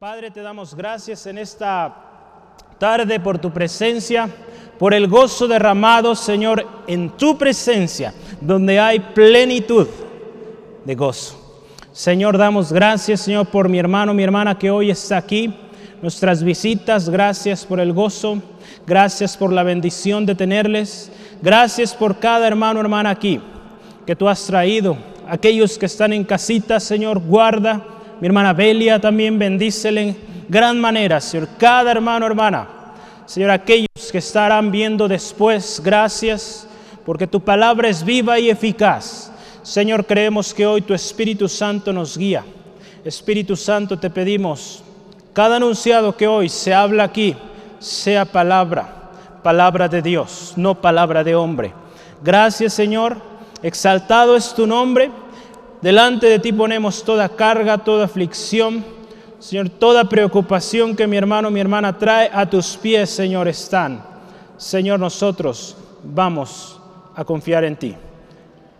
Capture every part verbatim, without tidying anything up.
Padre, te damos gracias en esta tarde por tu presencia, por el gozo derramado, Señor, en tu presencia, donde hay plenitud de gozo. Señor, damos gracias, Señor, por mi hermano, mi hermana que hoy está aquí. Nuestras visitas, gracias por el gozo, gracias por la bendición de tenerles. Gracias por cada hermano, hermana aquí que tú has traído. Aquellos que están en casita, Señor, guarda. Mi hermana Belia también, bendícele en gran manera, Señor. Cada hermano, hermana. Señor, aquellos que estarán viendo después, gracias, porque tu palabra es viva y eficaz. Señor, creemos que hoy tu Espíritu Santo nos guía. Espíritu Santo, te pedimos, cada anunciado que hoy se habla aquí, sea palabra, palabra de Dios, no palabra de hombre. Gracias, Señor. Exaltado es tu nombre. Delante de ti ponemos toda carga, toda aflicción, Señor, toda preocupación que mi hermano, mi hermana trae a tus pies, Señor, están. Señor, nosotros vamos a confiar en ti.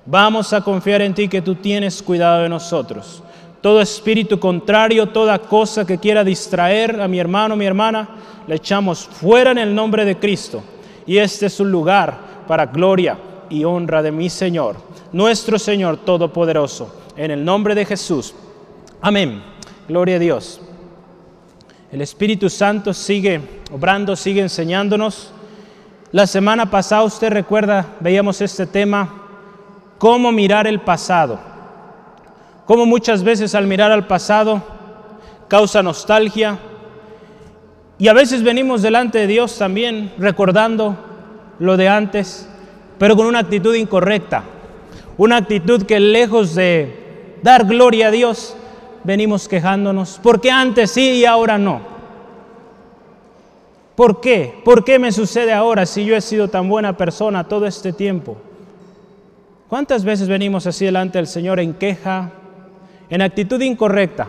Vamos a confiar en ti que tú tienes cuidado de nosotros. Todo espíritu contrario, toda cosa que quiera distraer a mi hermano, mi hermana, le echamos fuera en el nombre de Cristo. Y este es un lugar para gloria y honra de mi Señor, nuestro Señor Todopoderoso, en el nombre de Jesús. Amén. Gloria a Dios. El Espíritu Santo sigue obrando, sigue enseñándonos. La semana pasada, usted recuerda, veíamos este tema, cómo mirar el pasado. Cómo muchas veces al mirar al pasado causa nostalgia. Y a veces venimos delante de Dios también recordando lo de antes, pero con una actitud incorrecta. Una actitud que lejos de dar gloria a Dios, venimos quejándonos. ¿Por qué antes sí y ahora no? ¿Por qué? ¿Por qué me sucede ahora si yo he sido tan buena persona todo este tiempo? ¿Cuántas veces venimos así delante del Señor en queja, en actitud incorrecta?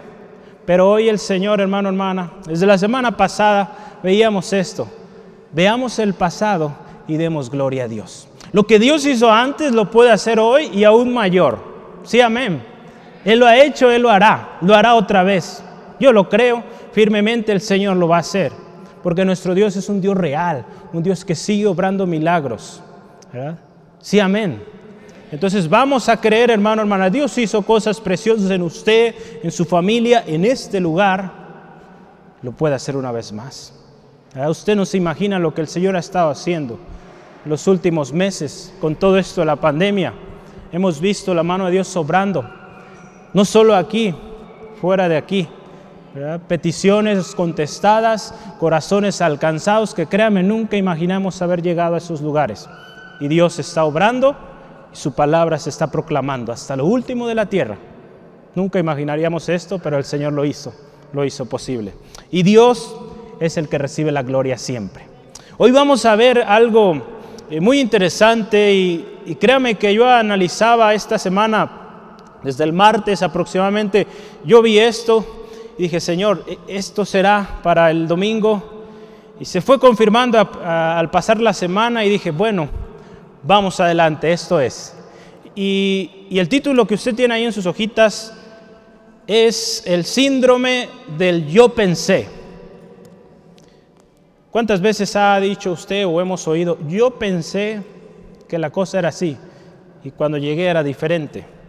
Pero hoy el Señor, hermano, hermana, desde la semana pasada veíamos esto. Veamos el pasado y demos gloria a Dios. Lo que Dios hizo antes lo puede hacer hoy y aún mayor. Sí, amén. Él lo ha hecho, Él lo hará, lo hará otra vez. Yo lo creo, firmemente el Señor lo va a hacer, porque nuestro Dios es un Dios real, un Dios que sigue obrando milagros, ¿verdad? Sí, amén. Entonces vamos a creer, hermano, hermana, Dios hizo cosas preciosas en usted, en su familia, en este lugar, lo puede hacer una vez más, ¿verdad? Usted no se imagina lo que el Señor ha estado haciendo los últimos meses con todo esto de la pandemia. Hemos visto la mano de Dios obrando. No solo aquí, fuera de aquí, ¿verdad? Peticiones contestadas, corazones alcanzados, que créame, nunca imaginamos haber llegado a esos lugares. Y Dios está obrando, y su palabra se está proclamando hasta lo último de la tierra. Nunca imaginaríamos esto, pero el Señor lo hizo, lo hizo posible. Y Dios es el que recibe la gloria siempre. Hoy vamos a ver algo eh, muy interesante, y, y créame que yo analizaba esta semana. Desde el martes aproximadamente yo vi esto y dije, Señor, esto será para el domingo. Y se fue confirmando a, a, al pasar la semana y dije, bueno, vamos adelante, esto es. Y, y el título que usted tiene ahí en sus hojitas es el síndrome del yo pensé. ¿Cuántas veces ha dicho usted o hemos oído, yo pensé que la cosa era así y cuando llegué era diferente?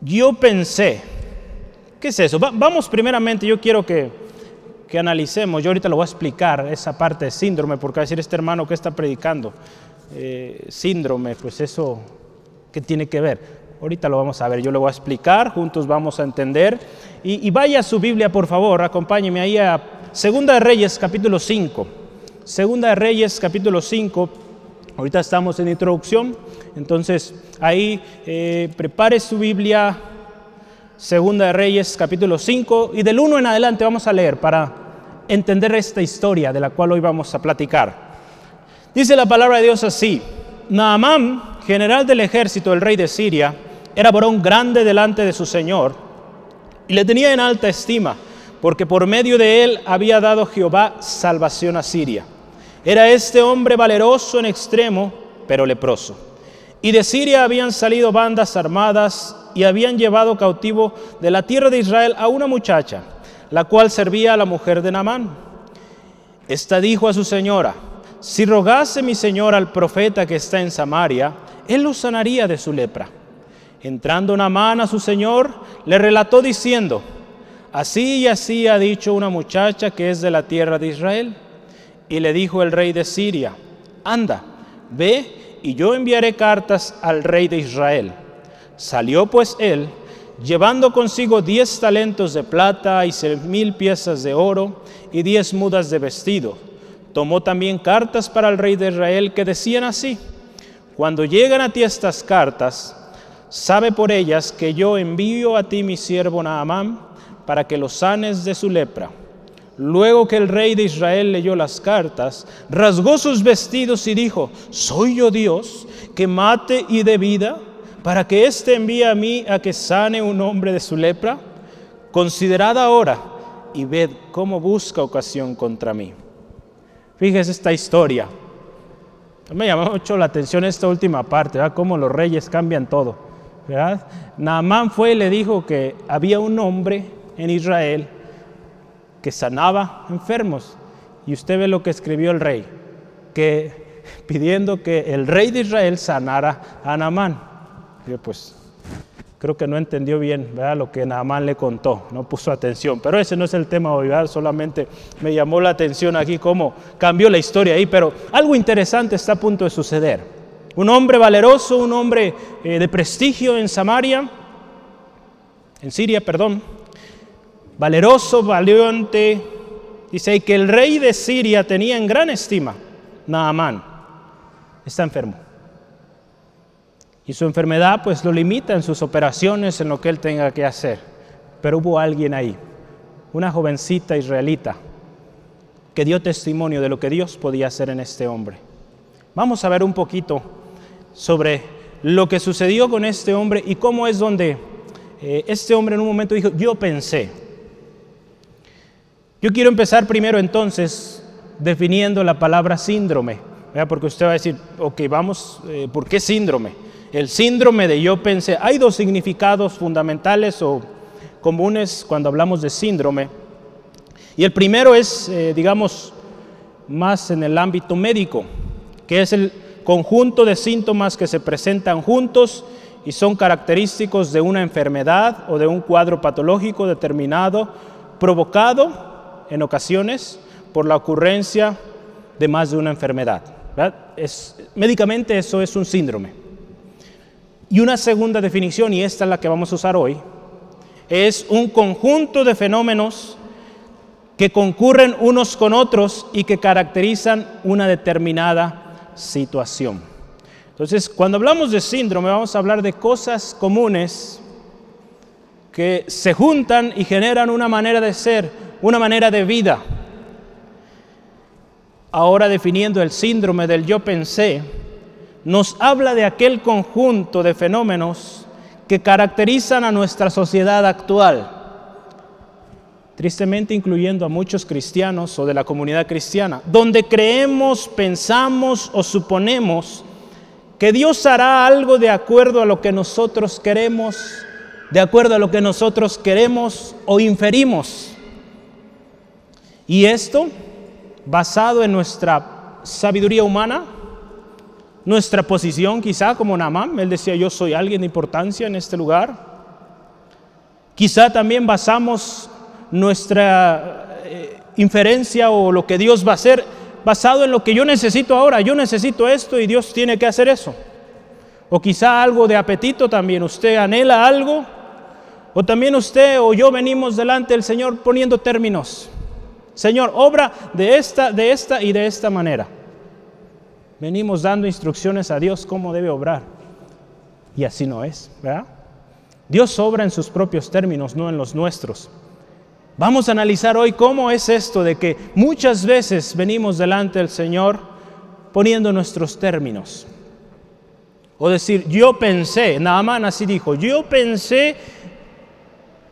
Yo pensé, ¿qué es eso? Va, vamos primeramente, yo quiero que, que analicemos, yo ahorita lo voy a explicar esa parte de síndrome, porque va a decir este hermano que está predicando, eh, síndrome, pues eso, ¿qué tiene que ver? Ahorita lo vamos a ver, yo lo voy a explicar, juntos vamos a entender, y, y vaya a su Biblia por favor, acompáñeme ahí a Segunda de Reyes capítulo cinco, Segunda de Reyes capítulo cinco, ahorita estamos en introducción, entonces ahí eh, prepare su Biblia, Segunda de Reyes capítulo cinco, y del uno en adelante vamos a leer para entender esta historia de la cual hoy vamos a platicar. Dice la palabra de Dios así: Naamán, general del ejército del rey de Siria, era varón grande delante de su señor y le tenía en alta estima, porque por medio de él había dado Jehová salvación a Siria. Era este hombre valeroso en extremo, pero leproso. Y de Siria habían salido bandas armadas y habían llevado cautivo de la tierra de Israel a una muchacha, la cual servía a la mujer de Naamán. Esta dijo a su señora: si rogase mi señor al profeta que está en Samaria, él lo sanaría de su lepra. Entrando Naamán a su señor, le relató diciendo: así y así ha dicho una muchacha que es de la tierra de Israel. Y le dijo el rey de Siria: anda, ve, y yo enviaré cartas al rey de Israel. Salió pues él, llevando consigo diez talentos de plata y seis mil piezas de oro y diez mudas de vestido. Tomó también cartas para el rey de Israel que decían así: cuando llegan a ti estas cartas, sabe por ellas que yo envío a ti mi siervo Naamán para que lo sanes de su lepra. Luego que el rey de Israel leyó las cartas, rasgó sus vestidos y dijo: ¿soy yo Dios que mate y dé vida, para que éste envíe a mí a que sane un hombre de su lepra? Considerad ahora y ved cómo busca ocasión contra mí. Fíjese esta historia. Me llamó mucho la atención esta última parte, ¿verdad? Cómo los reyes cambian todo, ¿verdad? Naamán fue y le dijo que había un hombre en Israel que sanaba enfermos. Y usted ve lo que escribió el rey, que pidiendo que el rey de Israel sanara a Naamán. Yo pues creo que no entendió bien, ¿verdad?, lo que Naamán le contó, no puso atención. Pero ese no es el tema hoy, ¿verdad? Solamente me llamó la atención aquí cómo cambió la historia ahí. Pero algo interesante está a punto de suceder. Un hombre valeroso, un hombre eh, de prestigio en Samaria, en Siria, perdón. Valeroso, valiente, dice que el rey de Siria tenía en gran estima, Naamán, está enfermo. Y su enfermedad pues lo limita en sus operaciones, en lo que él tenga que hacer. Pero hubo alguien ahí, una jovencita israelita, que dio testimonio de lo que Dios podía hacer en este hombre. Vamos a ver un poquito sobre lo que sucedió con este hombre y cómo es donde eh, este hombre en un momento dijo: yo pensé. Yo quiero empezar primero entonces definiendo la palabra síndrome, ¿verdad? Porque usted va a decir: ok, vamos, eh, ¿por qué síndrome? El síndrome de yo pensé. Hay dos significados fundamentales o comunes cuando hablamos de síndrome. Y el primero es, eh, digamos, más en el ámbito médico, que es el conjunto de síntomas que se presentan juntos y son característicos de una enfermedad o de un cuadro patológico determinado, provocado en ocasiones por la ocurrencia de más de una enfermedad, ¿verdad? Es, médicamente eso es un síndrome. Y una segunda definición, y esta es la que vamos a usar hoy, es un conjunto de fenómenos que concurren unos con otros y que caracterizan una determinada situación. Entonces, cuando hablamos de síndrome, vamos a hablar de cosas comunes que se juntan y generan una manera de ser, una manera de vida. Ahora, definiendo el síndrome del yo pensé, nos habla de aquel conjunto de fenómenos que caracterizan a nuestra sociedad actual, tristemente incluyendo a muchos cristianos o de la comunidad cristiana, donde creemos, pensamos o suponemos que Dios hará algo de acuerdo a lo que nosotros queremos, de acuerdo a lo que nosotros queremos o inferimos. Y esto, basado en nuestra sabiduría humana, nuestra posición quizá como Naamán, él decía: yo soy alguien de importancia en este lugar. Quizá también basamos nuestra eh, inferencia o lo que Dios va a hacer basado en lo que yo necesito ahora. Yo necesito esto y Dios tiene que hacer eso. O quizá algo de apetito también. Usted anhela algo, o también usted o yo venimos delante del Señor poniendo términos. Señor, obra de esta, de esta y de esta manera. Venimos dando instrucciones a Dios cómo debe obrar. Y así no es, ¿verdad? Dios obra en sus propios términos, no en los nuestros. Vamos a analizar hoy cómo es esto de que muchas veces venimos delante del Señor poniendo nuestros términos. O decir: yo pensé, Naamán así dijo, yo pensé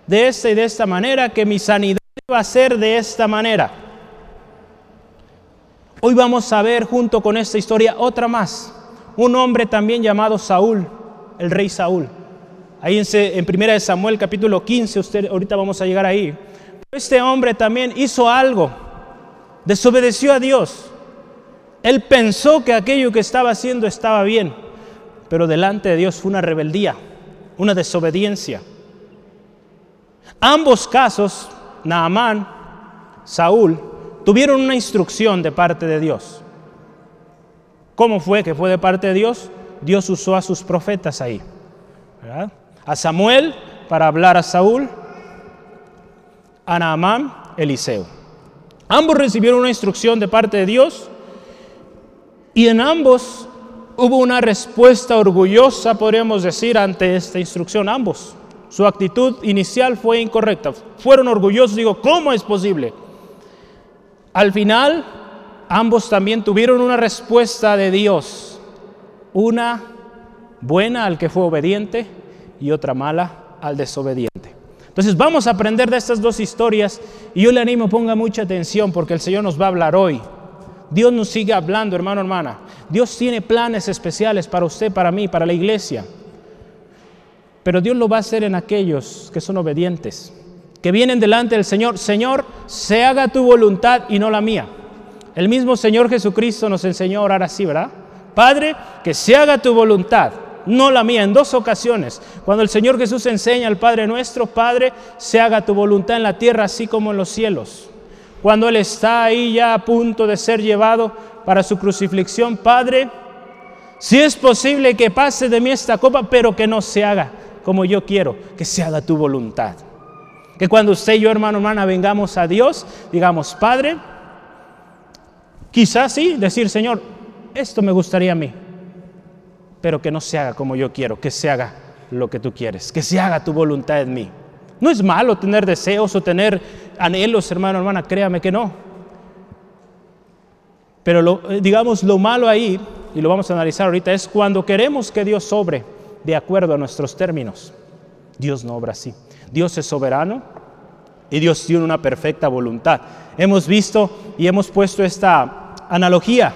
de esta y de esta manera que mi sanidad va a ser de esta manera. Hoy vamos a ver junto con esta historia otra más, un hombre también llamado Saúl, el rey Saúl. Ahí en primera de Samuel capítulo quince, usted, ahorita vamos a llegar ahí. Este hombre también hizo algo, desobedeció a Dios. Él pensó que aquello que estaba haciendo estaba bien, pero delante de Dios fue una rebeldía, una desobediencia. Ambos casos, Naamán, Saúl, tuvieron una instrucción de parte de Dios. ¿Cómo fue que fue de parte de Dios? Dios usó a sus profetas ahí, ¿verdad? A Samuel para hablar a Saúl, a Naamán, Eliseo. Ambos recibieron una instrucción de parte de Dios y en ambos hubo una respuesta orgullosa, podríamos decir, ante esta instrucción. Ambos, su actitud inicial fue incorrecta, fueron orgullosos. Digo, ¿cómo es posible? Al final, ambos también tuvieron una respuesta de Dios, una buena al que fue obediente y otra mala al desobediente. Entonces vamos a aprender de estas dos historias y yo le animo, ponga mucha atención porque el Señor nos va a hablar hoy. Dios nos sigue hablando, hermano, hermana. Dios tiene planes especiales para usted, para mí, para la iglesia. Pero Dios lo va a hacer en aquellos que son obedientes, que vienen delante del Señor. Señor, se haga tu voluntad y no la mía. El mismo Señor Jesucristo nos enseñó a orar así, ¿verdad? Padre, que se haga tu voluntad, no la mía. En dos ocasiones, cuando el Señor Jesús enseña al Padre nuestro, Padre, se haga tu voluntad en la tierra así como en los cielos. Cuando Él está ahí ya a punto de ser llevado para su crucifixión, Padre, si es posible que pase de mí esta copa, pero que no se haga como yo quiero, que se haga tu voluntad. Que cuando usted y yo, hermano, hermana, vengamos a Dios, digamos, Padre, quizás sí, decir, Señor, esto me gustaría a mí, pero que no se haga como yo quiero, que se haga lo que tú quieres, que se haga tu voluntad en mí. No es malo tener deseos o tener anhelos, hermano, hermana, créame que no. Pero lo, digamos, lo malo ahí, y lo vamos a analizar ahorita, es cuando queremos que Dios obre de acuerdo a nuestros términos. Dios no obra así. Dios es soberano y Dios tiene una perfecta voluntad. Hemos visto y hemos puesto esta analogía.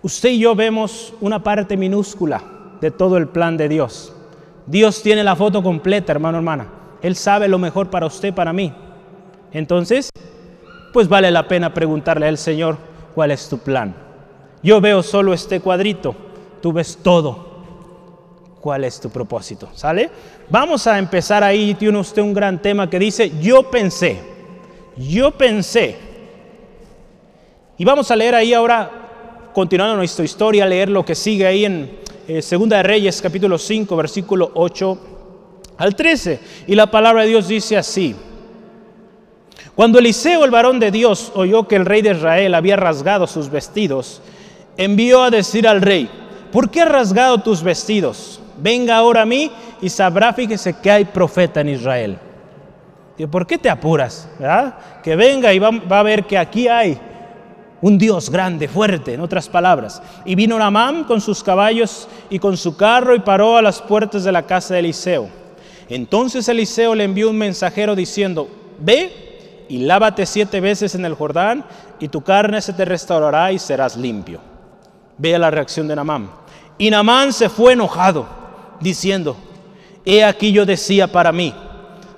Usted y yo vemos una parte minúscula de todo el plan de Dios. Dios tiene la foto completa, hermano, hermana. Él sabe lo mejor para usted, para mí. Entonces, pues vale la pena preguntarle al Señor, ¿cuál es tu plan? Yo veo solo este cuadrito, tú ves todo. ¿Cuál es tu propósito? ¿Sale? Vamos a empezar ahí. Tiene usted un gran tema que dice, yo pensé. Yo pensé. Y vamos a leer ahí ahora, continuando nuestra historia, leer lo que sigue ahí en eh, Segunda de Reyes, capítulo cinco, versículo ocho al trece. Y la palabra de Dios dice así. Cuando Eliseo, el varón de Dios, oyó que el rey de Israel había rasgado sus vestidos, envió a decir al rey, ¿por qué has rasgado tus vestidos? Venga ahora a mí y sabrá, fíjese, que hay profeta en Israel. ¿Por qué te apuras? ¿Verdad? Que venga y va, va a ver que aquí hay un Dios grande, fuerte, en otras palabras. Y vino Naamán con sus caballos y con su carro y paró a las puertas de la casa de Eliseo. Entonces Eliseo le envió un mensajero diciendo, ve y lávate siete veces en el Jordán y tu carne se te restaurará y serás limpio. Vea la reacción de Naamán. Y Naamán se fue enojado, diciendo, he aquí yo decía para mí,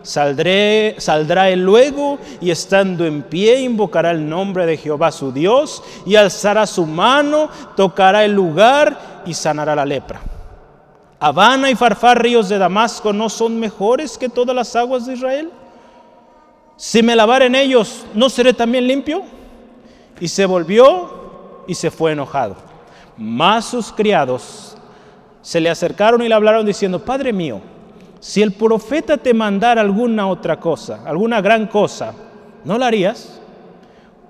Saldré, saldrá él luego y estando en pie invocará el nombre de Jehová su Dios y alzará su mano, tocará el lugar y sanará la lepra. Abana y Farfar, ríos de Damasco, ¿no son mejores que todas las aguas de Israel? Si me lavar en ellos, ¿no seré también limpio? Y se volvió y se fue enojado. Mas sus criados se le acercaron y le hablaron diciendo, Padre mío, si el profeta te mandara alguna otra cosa, alguna gran cosa, ¿no la harías?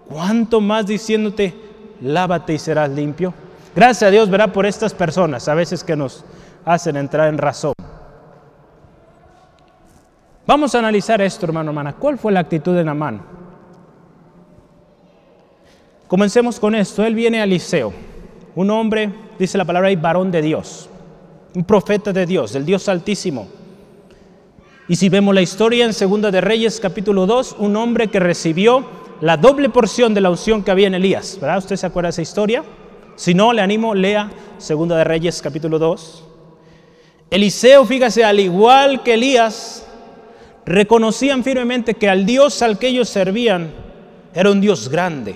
¿Cuánto más diciéndote, lávate y serás limpio? Gracias a Dios, verá, por estas personas, a veces que nos hacen entrar en razón. Vamos a analizar esto, hermano, hermana. ¿Cuál fue la actitud de Naamán? Comencemos con esto. Él viene a Eliseo, un hombre, dice la palabra, varón de Dios, un profeta de Dios, del Dios Altísimo. Y si vemos la historia en Segunda de Reyes, capítulo dos, un hombre que recibió la doble porción de la unción que había en Elías, ¿verdad? ¿Usted se acuerda de esa historia? Si no, le animo, lea Segunda de Reyes, capítulo dos. Eliseo, fíjase, al igual que Elías, reconocían firmemente que al Dios al que ellos servían era un Dios grande.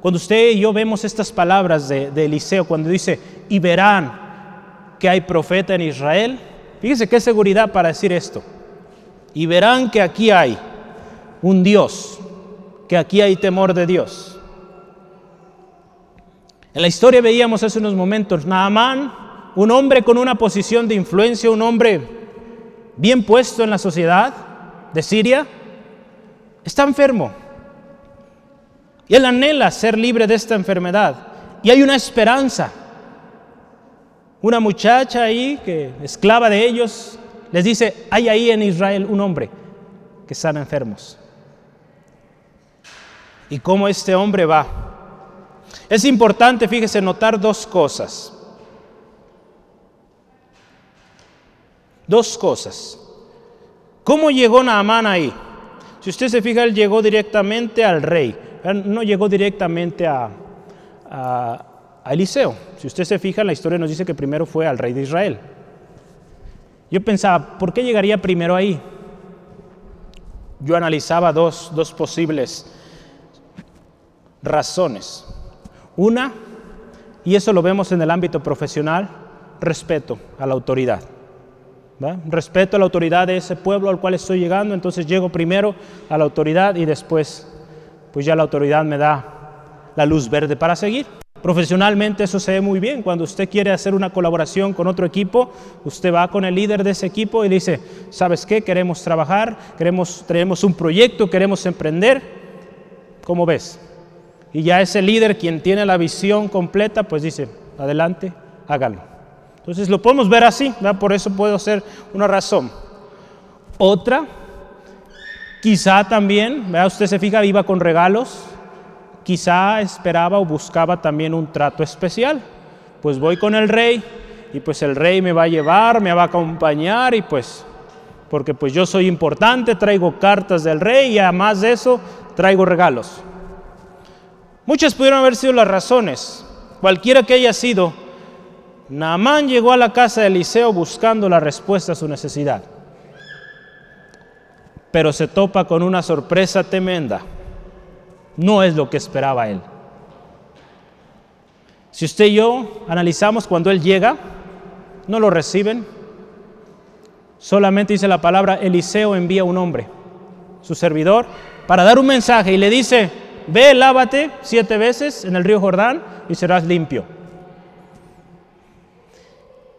Cuando usted y yo vemos estas palabras de, de Eliseo, cuando dice, y verán que hay profeta en Israel, fíjese qué seguridad para decir esto. Y verán que aquí hay un Dios, que aquí hay temor de Dios. En la historia veíamos hace unos momentos, Naamán, un hombre con una posición de influencia, un hombre bien puesto en la sociedad de Siria, está enfermo. Y él anhela ser libre de esta enfermedad. Y hay una esperanza. Una muchacha ahí, que esclava de ellos, les dice, hay ahí en Israel un hombre que están enfermos. ¿Y cómo este hombre va? Es importante, fíjese, notar dos cosas. Dos cosas. ¿Cómo llegó Naamán ahí? Si usted se fija, él llegó directamente al rey. No llegó directamente a, a, a Eliseo. Si usted se fija, la historia nos dice que primero fue al rey de Israel. Yo pensaba, ¿por qué llegaría primero ahí? Yo analizaba dos, dos posibles razones. Una, y eso lo vemos en el ámbito profesional, respeto a la autoridad. ¿Va? Respeto a la autoridad de ese pueblo al cual estoy llegando, entonces llego primero a la autoridad y después pues ya la autoridad me da la luz verde para seguir. Profesionalmente eso se ve muy bien. Cuando usted quiere hacer una colaboración con otro equipo, usted va con el líder de ese equipo y le dice, ¿sabes qué? Queremos trabajar, queremos, tenemos un proyecto, queremos emprender. ¿Cómo ves? Y ya ese líder, quien tiene la visión completa, pues dice, adelante, hágalo. Entonces lo podemos ver así, ¿verdad? Por eso puedo ser una razón. Otra, quizá también, ¿verdad? Usted se fija, iba con regalos, quizá esperaba o buscaba también un trato especial. Pues voy con el rey y pues el rey me va a llevar, me va a acompañar y pues, porque pues yo soy importante, traigo cartas del rey y además de eso traigo regalos. Muchas pudieron haber sido las razones, cualquiera que haya sido. Naamán llegó a la casa de Eliseo buscando la respuesta a su necesidad. Pero se topa con una sorpresa tremenda. No es lo que esperaba él. Si usted y yo analizamos cuando él llega, no lo reciben. Solamente dice la palabra, Eliseo envía un hombre, su servidor, para dar un mensaje y le dice, ve, lávate siete veces en el río Jordán y serás limpio.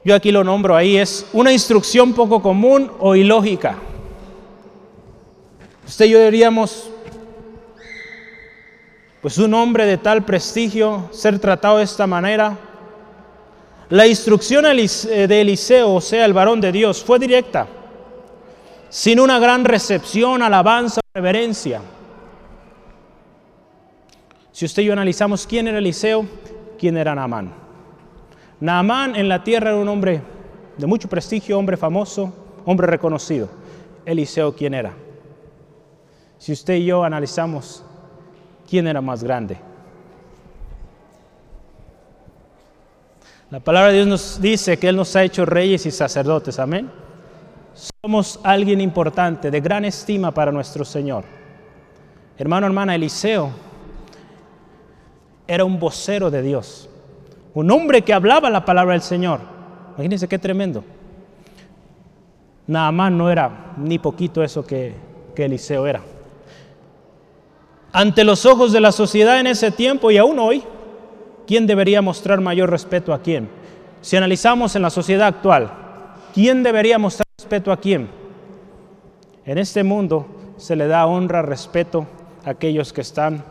Yo aquí lo nombro ahí, es una instrucción poco común o ilógica. Usted y yo diríamos, pues un hombre de tal prestigio, ser tratado de esta manera. La instrucción de Eliseo, o sea, el varón de Dios, fue directa, sin una gran recepción, alabanza o reverencia. Si usted y yo analizamos quién era Eliseo, quién era Naamán. Naamán en la tierra era un hombre de mucho prestigio, hombre famoso, hombre reconocido. Eliseo, ¿quién era? Si usted y yo analizamos, ¿quién era más grande? La palabra de Dios nos dice que Él nos ha hecho reyes y sacerdotes, amén. Somos alguien importante, de gran estima para nuestro Señor. Hermano, hermana, Eliseo era un vocero de Dios. Un hombre que hablaba la palabra del Señor. Imagínense qué tremendo. Naamán no era ni poquito eso que, que Eliseo era. Ante los ojos de la sociedad en ese tiempo y aún hoy, ¿quién debería mostrar mayor respeto a quién? Si analizamos en la sociedad actual, ¿quién debería mostrar respeto a quién? En este mundo se le da honra, respeto a aquellos que están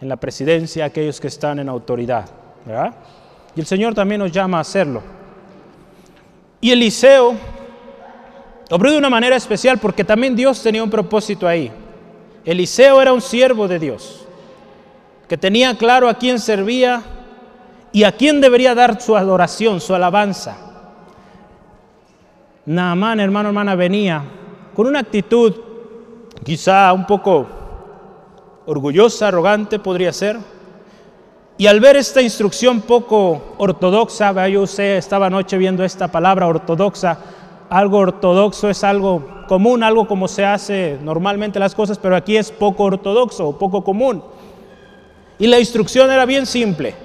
en la presidencia, a aquellos que están en autoridad. ¿Verdad? Y el Señor también nos llama a hacerlo. Y Eliseo obró de una manera especial porque también Dios tenía un propósito ahí. Eliseo era un siervo de Dios que tenía claro a quién servía y a quién debería dar su adoración, su alabanza. Naamán, hermano, hermana, venía con una actitud quizá un poco orgullosa, arrogante podría ser. Y al ver esta instrucción poco ortodoxa, yo usé, estaba anoche viendo esta palabra ortodoxa, algo ortodoxo es algo común, algo como se hace normalmente las cosas, pero aquí es poco ortodoxo, poco común. Y la instrucción era bien simple: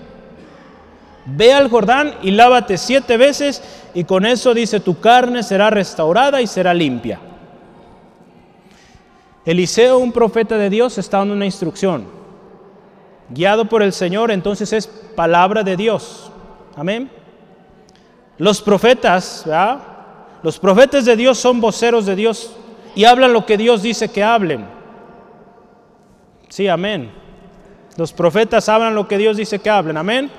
ve al Jordán y lávate siete veces, y con eso, dice, tu carne será restaurada y será limpia. Eliseo, un profeta de Dios, está dando una instrucción, guiado por el Señor, entonces es palabra de Dios. Amén. Los profetas, ¿verdad? Los profetas de Dios son voceros de Dios y hablan lo que Dios dice que hablen. Sí, amén. Los profetas hablan lo que Dios dice que hablen, amén.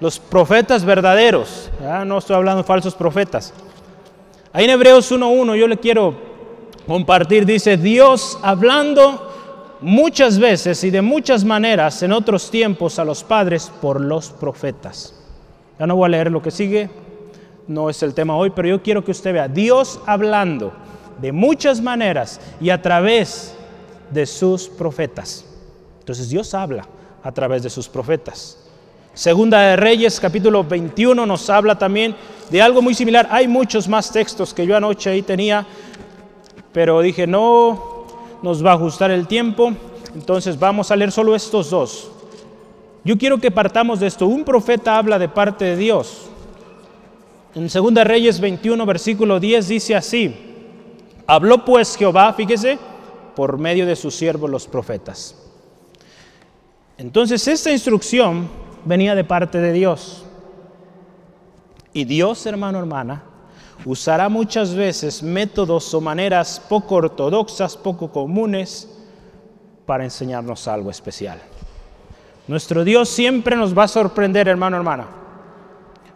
Los profetas verdaderos, ¿verdad? No estoy hablando de falsos profetas. Ahí en Hebreos uno uno yo le quiero compartir, dice: Dios hablando muchas veces y de muchas maneras en otros tiempos a los padres por los profetas. Ya no voy a leer lo que sigue, no es el tema hoy, pero yo quiero que usted vea Dios hablando de muchas maneras y a través de sus profetas. Entonces Dios habla a través de sus profetas. Segunda de Reyes, capítulo veintiuno, nos habla también de algo muy similar. Hay muchos más textos que yo anoche ahí tenía, pero dije, no nos va a ajustar el tiempo, entonces vamos a leer solo estos dos. Yo quiero que partamos de esto. Un profeta habla de parte de Dios. En Segunda de Reyes veintiuno, versículo diez, dice así: habló pues Jehová, fíjese, por medio de sus siervos los profetas. Entonces esta instrucción venía de parte de Dios. Y Dios, hermano, hermana, usará muchas veces métodos o maneras poco ortodoxas, poco comunes, para enseñarnos algo especial. Nuestro Dios siempre nos va a sorprender, hermano, hermana,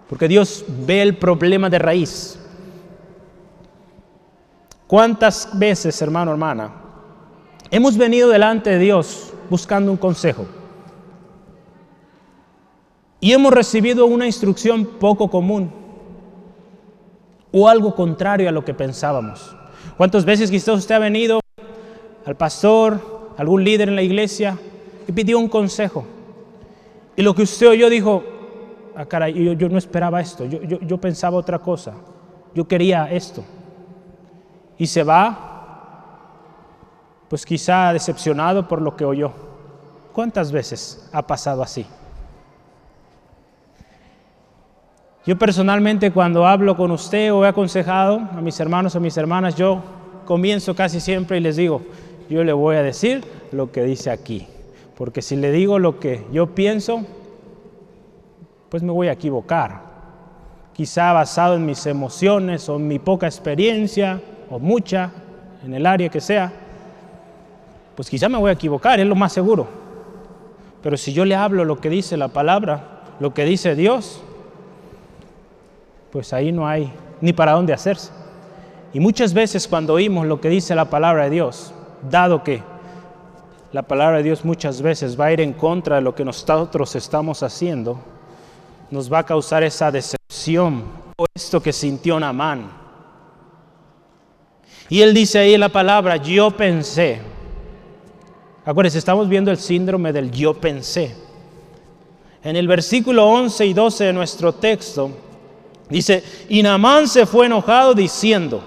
porque Dios ve el problema de raíz. ¿Cuántas veces, hermano, hermana, hemos venido delante de Dios buscando un consejo? Y hemos recibido una instrucción poco común o algo contrario a lo que pensábamos. ¿Cuántas veces quizás usted ha venido al pastor, algún líder en la iglesia y pidió un consejo? Y lo que usted oyó dijo: ah, caray, yo, yo no esperaba esto, yo, yo, yo pensaba otra cosa, yo quería esto. Y se va, pues quizá decepcionado por lo que oyó. ¿Cuántas veces ha pasado así? Yo personalmente, cuando hablo con usted o he aconsejado a mis hermanos o mis hermanas, yo comienzo casi siempre y les digo: yo le voy a decir lo que dice aquí, porque si le digo lo que yo pienso, pues me voy a equivocar, quizá basado en mis emociones o en mi poca experiencia o mucha, en el área que sea, pues quizá me voy a equivocar, es lo más seguro. Pero si yo le hablo lo que dice la palabra, lo que dice Dios, pues ahí no hay ni para dónde hacerse. Y muchas veces cuando oímos lo que dice la palabra de Dios, dado que la palabra de Dios muchas veces va a ir en contra de lo que nosotros estamos haciendo, nos va a causar esa decepción o esto que sintió Naamán. Y él dice ahí la palabra: yo pensé. Acuérdense, estamos viendo el síndrome del yo pensé. En el versículo once y doce de nuestro texto, dice: y Naamán se fue enojado diciendo: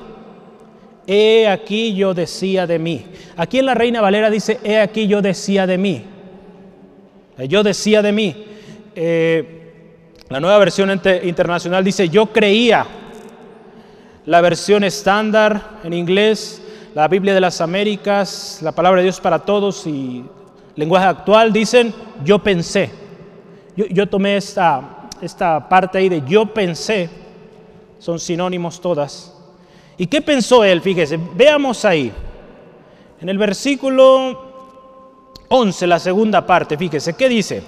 he aquí yo decía de mí. Aquí en la Reina Valera dice: he aquí yo decía de mí. Yo decía de mí. Eh, la nueva versión internacional dice: yo creía. La versión estándar en inglés, la Biblia de las Américas, la palabra de Dios para todos y lenguaje actual dicen: yo pensé. Yo, yo tomé esta... Esta parte ahí de yo pensé, son sinónimos todas. ¿Y qué pensó él? Fíjese, veamos ahí. En el versículo once, la segunda parte, fíjese, ¿qué dice?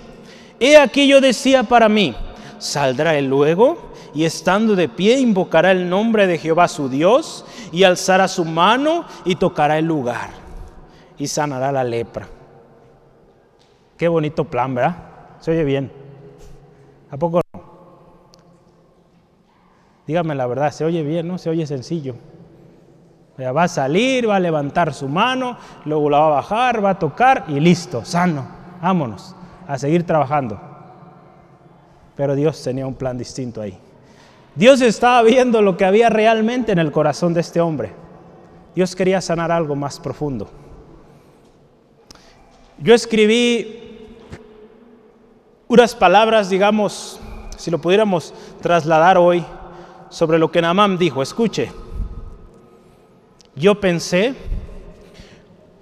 He aquí yo decía para mí: saldrá él luego, y estando de pie invocará el nombre de Jehová su Dios, y alzará su mano y tocará el lugar, y sanará la lepra. Qué bonito plan, ¿verdad? Se oye bien. ¿A poco no? Dígame la verdad, se oye bien, ¿no? Se oye sencillo. O sea, va a salir, va a levantar su mano, luego la va a bajar, va a tocar y listo, sano, vámonos. a seguir trabajando. Pero Dios tenía un plan distinto ahí. Dios estaba viendo lo que había realmente en el corazón de este hombre. Dios quería sanar algo más profundo. Yo escribí unas palabras, digamos, si lo pudiéramos trasladar hoy, sobre lo que Naamán dijo. Escuche. Yo pensé,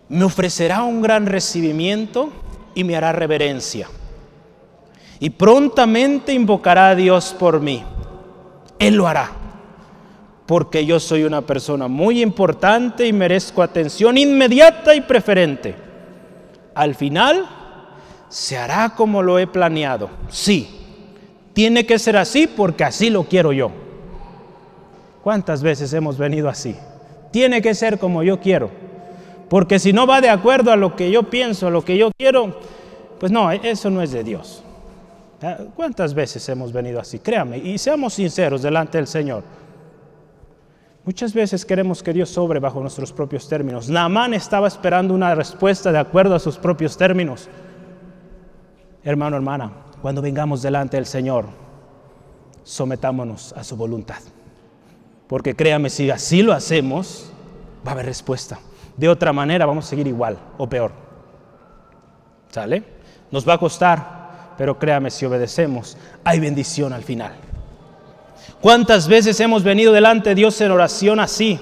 me ofrecerá un gran recibimiento y me hará reverencia. Y prontamente invocará a Dios por mí. Él lo hará. Porque yo soy una persona muy importante y merezco atención inmediata y preferente. Al final, se hará como lo he planeado. Sí, tiene que ser así porque así lo quiero yo. ¿Cuántas veces hemos venido así? Tiene que ser como yo quiero. Porque si no va de acuerdo a lo que yo pienso, a lo que yo quiero, pues no, eso no es de Dios. ¿Cuántas veces hemos venido así? Créame, y seamos sinceros delante del Señor. Muchas veces queremos que Dios obre bajo nuestros propios términos. Naamán estaba esperando una respuesta de acuerdo a sus propios términos. Hermano, hermana, cuando vengamos delante del Señor, sometámonos a su voluntad. Porque créame, si así lo hacemos, va a haber respuesta. De otra manera vamos a seguir igual o peor. ¿Sale? Nos va a costar, pero créame, si obedecemos, hay bendición al final. ¿Cuántas veces hemos venido delante de Dios en oración así?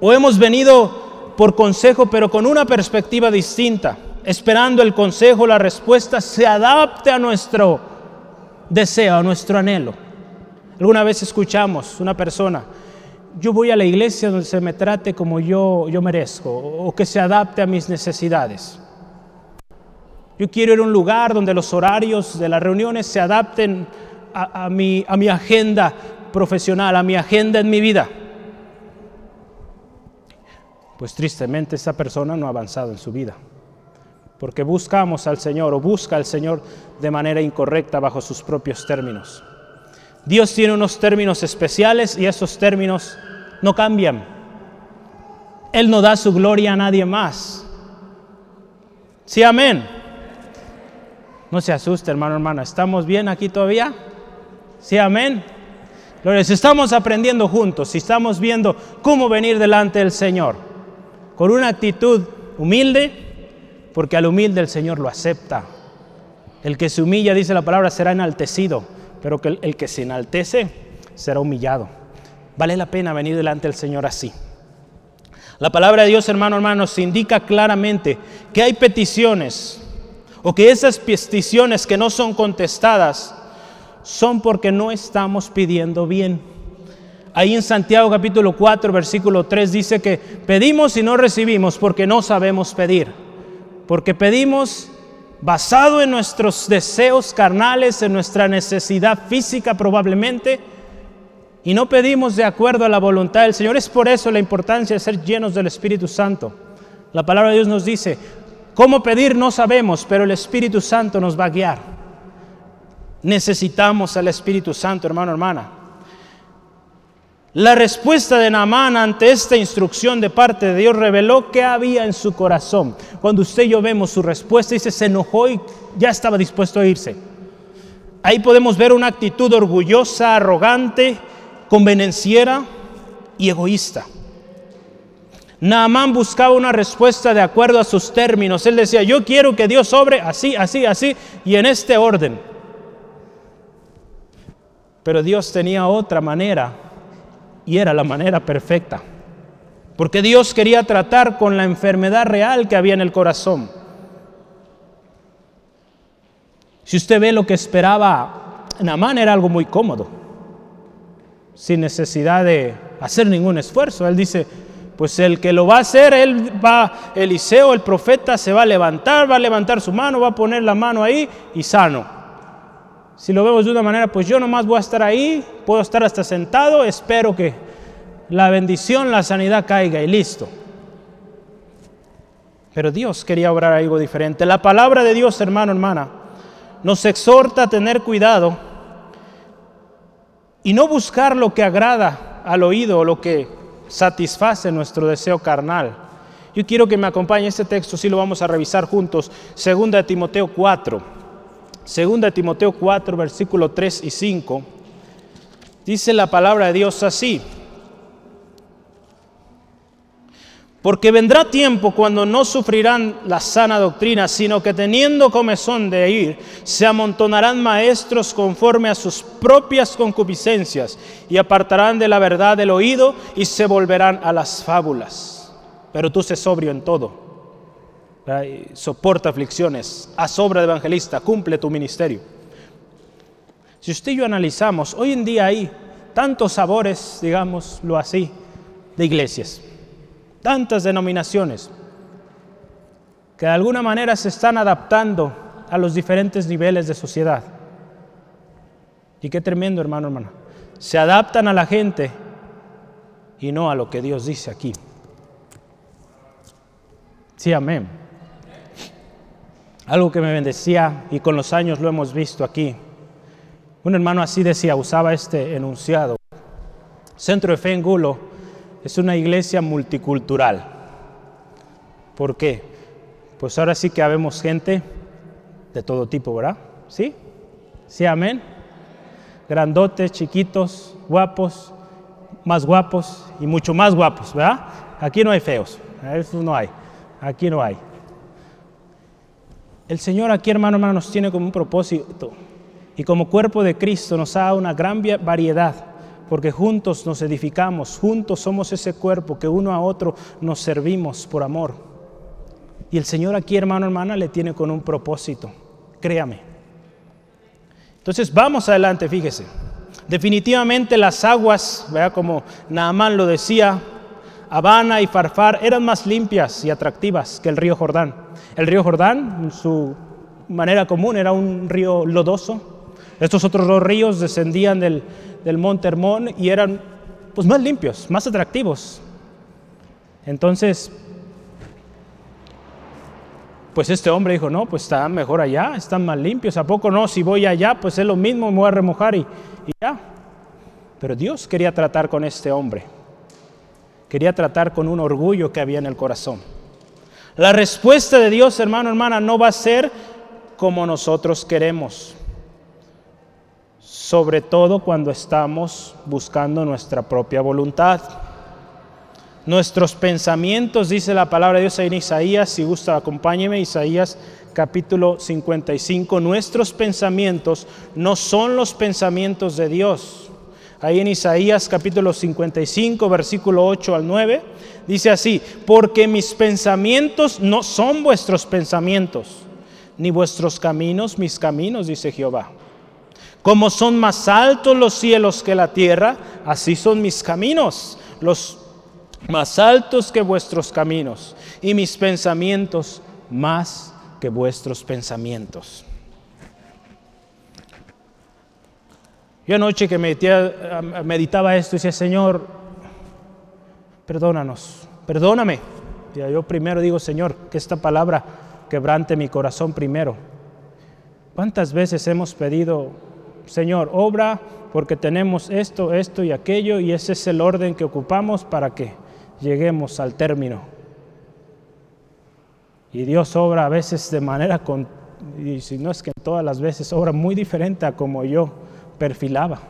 O hemos venido por consejo, pero con una perspectiva distinta, esperando el consejo, la respuesta, se adapte a nuestro deseo, a nuestro anhelo. Alguna vez escuchamos una persona: yo voy a la iglesia donde se me trate como yo, yo merezco, o que se adapte a mis necesidades. Yo quiero ir a un lugar donde los horarios de las reuniones se adapten a, a, mi, a mi agenda profesional, a mi agenda en mi vida. Pues tristemente esa persona no ha avanzado en su vida, porque buscamos al Señor o busca al Señor de manera incorrecta bajo sus propios términos. Dios tiene unos términos especiales y esos términos no cambian. Él no da su gloria a nadie más. Sí, amén. No se asuste, hermano, hermana. ¿Estamos bien aquí todavía? Sí, amén. Gloria. Si estamos aprendiendo juntos, si estamos viendo cómo venir delante del Señor, con una actitud humilde, porque al humilde el Señor lo acepta. El que se humilla, dice la palabra, será enaltecido. Pero que el, el que se enaltece será humillado. Vale la pena venir delante del Señor así. La palabra de Dios, hermano, hermano, nos indica claramente que hay peticiones, o que esas peticiones que no son contestadas son porque no estamos pidiendo bien. Ahí en Santiago capítulo cuatro versículo tres dice que pedimos y no recibimos porque no sabemos pedir. Porque pedimos basado en nuestros deseos carnales, en nuestra necesidad física probablemente, y no pedimos de acuerdo a la voluntad del Señor. Es por eso la importancia de ser llenos del Espíritu Santo. La palabra de Dios nos dice, ¿cómo pedir? No sabemos, pero el Espíritu Santo nos va a guiar. Necesitamos al Espíritu Santo, hermano, hermana. La respuesta de Naamán ante esta instrucción de parte de Dios reveló qué había en su corazón. Cuando usted y yo vemos su respuesta, dice, se enojó y ya estaba dispuesto a irse. Ahí podemos ver una actitud orgullosa, arrogante, convenenciera y egoísta. Naamán buscaba una respuesta de acuerdo a sus términos. Él decía, yo quiero que Dios obre así, así, así y en este orden. Pero Dios tenía otra manera. Y era la manera perfecta. Porque Dios quería tratar con la enfermedad real que había en el corazón. Si usted ve lo que esperaba Naamán, era algo muy cómodo. Sin necesidad de hacer ningún esfuerzo. Él dice, pues el que lo va a hacer, él va, Eliseo, el profeta, se va a levantar, va a levantar su mano, va a poner la mano ahí y sano. Si lo vemos de una manera, pues yo nomás voy a estar ahí, puedo estar hasta sentado, espero que la bendición, la sanidad caiga y listo. Pero Dios quería obrar algo diferente. La palabra de Dios, hermano, hermana, nos exhorta a tener cuidado y no buscar lo que agrada al oído o lo que satisface nuestro deseo carnal. Yo quiero que me acompañe este texto, sí lo vamos a revisar juntos, segunda de Timoteo cuatro. Segunda de Timoteo cuatro, versículo tres y cinco, dice la palabra de Dios así: porque vendrá tiempo cuando no sufrirán la sana doctrina, sino que teniendo comezón de ir, se amontonarán maestros conforme a sus propias concupiscencias, y apartarán de la verdad del oído y se volverán a las fábulas. Pero tú sé sobrio en todo, soporta aflicciones, haz obra de evangelista, cumple tu ministerio. Si usted y yo analizamos, hoy en día hay tantos sabores, digámoslo así, de iglesias, tantas denominaciones que de alguna manera se están adaptando a los diferentes niveles de sociedad. Y qué tremendo, hermano, hermana. Se adaptan a la gente y no a lo que Dios dice aquí. Sí, amén. Algo que me bendecía, y con los años lo hemos visto aquí. Un hermano así decía, usaba este enunciado: Centro de Fe en Gulo es una iglesia multicultural. ¿Por qué? Pues ahora sí que habemos gente de todo tipo, ¿verdad? ¿Sí? Sí, amén. Grandotes, chiquitos, guapos, más guapos y mucho más guapos, ¿verdad? Aquí no hay feos, eso no hay, aquí no hay. El Señor aquí, hermano, hermano, nos tiene como un propósito, y como cuerpo de Cristo nos ha dado una gran variedad, porque juntos nos edificamos, juntos somos ese cuerpo que uno a otro nos servimos por amor. Y el Señor aquí, hermano, hermana, le tiene con un propósito, créame. Entonces vamos adelante, fíjese. Definitivamente las aguas, ¿verdad?, como Naamán lo decía, Abana y Farfar eran más limpias y atractivas que el río Jordán. El río Jordán, en su manera común, era un río lodoso. Estos otros dos ríos descendían del, del monte Hermón y eran, pues, más limpios, más atractivos. Entonces, pues este hombre dijo, no, pues están mejor allá, están más limpios. ¿A poco no? Si voy allá, pues es lo mismo, me voy a remojar y, y ya. Pero Dios quería tratar con este hombre. Quería tratar con un orgullo que había en el corazón. La respuesta de Dios, hermano, hermana, no va a ser como nosotros queremos. Sobre todo cuando estamos buscando nuestra propia voluntad. Nuestros pensamientos, dice la palabra de Dios en Isaías, si gusta acompáñeme, Isaías capítulo cincuenta y cinco. Nuestros pensamientos no son los pensamientos de Dios. Ahí en Isaías capítulo cincuenta y cinco, versículo ocho al nueve, dice así: porque mis pensamientos no son vuestros pensamientos, ni vuestros caminos mis caminos, dice Jehová. Como son más altos los cielos que la tierra, así son mis caminos, los más altos que vuestros caminos, y mis pensamientos más que vuestros pensamientos. Yo anoche que meditía, meditaba esto y decía, Señor, perdónanos, perdóname. Yo primero digo, Señor, que esta palabra quebrante mi corazón primero. ¿Cuántas veces hemos pedido, Señor, obra porque tenemos esto, esto y aquello, y ese es el orden que ocupamos para que lleguemos al término? Y Dios obra a veces de manera, con, y si no es que todas las veces, obra muy diferente a como yo perfilaba.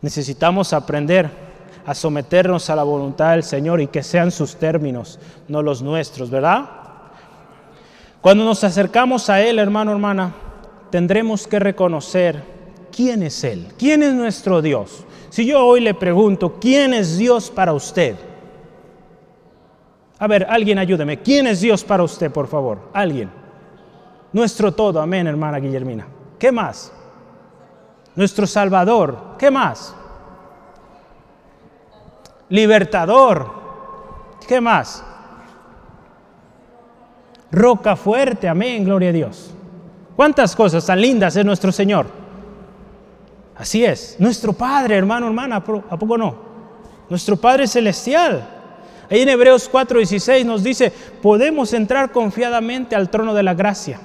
Necesitamos aprender a someternos a la voluntad del Señor y que sean sus términos, no los nuestros, ¿verdad? Cuando nos acercamos a Él, hermano, hermana, tendremos que reconocer quién es Él, quién es nuestro Dios. Si yo hoy le pregunto, ¿quién es Dios para usted? A ver, alguien ayúdeme, ¿quién es Dios para usted, por favor? Alguien. Nuestro todo, amén, hermana Guillermina. ¿Qué más? Nuestro Salvador, ¿qué más? Libertador, ¿qué más? Roca fuerte, amén, gloria a Dios. ¿Cuántas cosas tan lindas es nuestro Señor? Así es, nuestro Padre, hermano, hermana, ¿a poco no? Nuestro Padre celestial. Ahí en Hebreos cuatro dieciséis nos dice, podemos entrar confiadamente al trono de la gracia.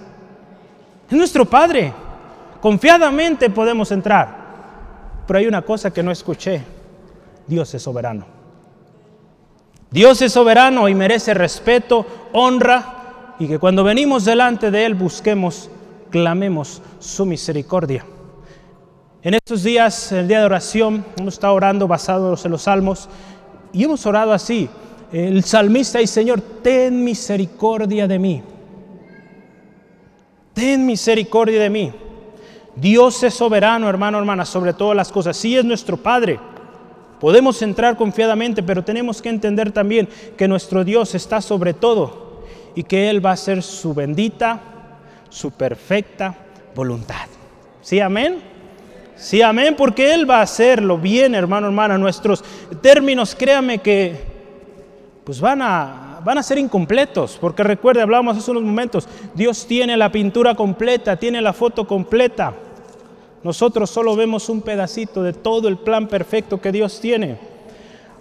Es nuestro Padre. Confiadamente podemos entrar. Pero hay una cosa que no escuché. Dios es soberano. Dios es soberano y merece respeto, honra, y que cuando venimos delante de Él busquemos clamemos su misericordia. En estos días, en el día de oración, hemos estado orando basados en los salmos y hemos orado así. El salmista dice: Señor, ten misericordia de mí. Ten misericordia de mí. Dios es soberano, hermano, hermana, sobre todas las cosas. Sí, es nuestro Padre. Podemos entrar confiadamente, pero tenemos que entender también que nuestro Dios está sobre todo y que Él va a hacer su bendita, su perfecta voluntad. ¿Sí, amén? Sí, amén, porque Él va a hacerlo bien, hermano, hermana. Nuestros términos, créame que pues van a, van a ser incompletos, porque recuerde, hablábamos hace unos momentos, Dios tiene la pintura completa, tiene la foto completa. Nosotros solo vemos un pedacito de todo el plan perfecto que Dios tiene.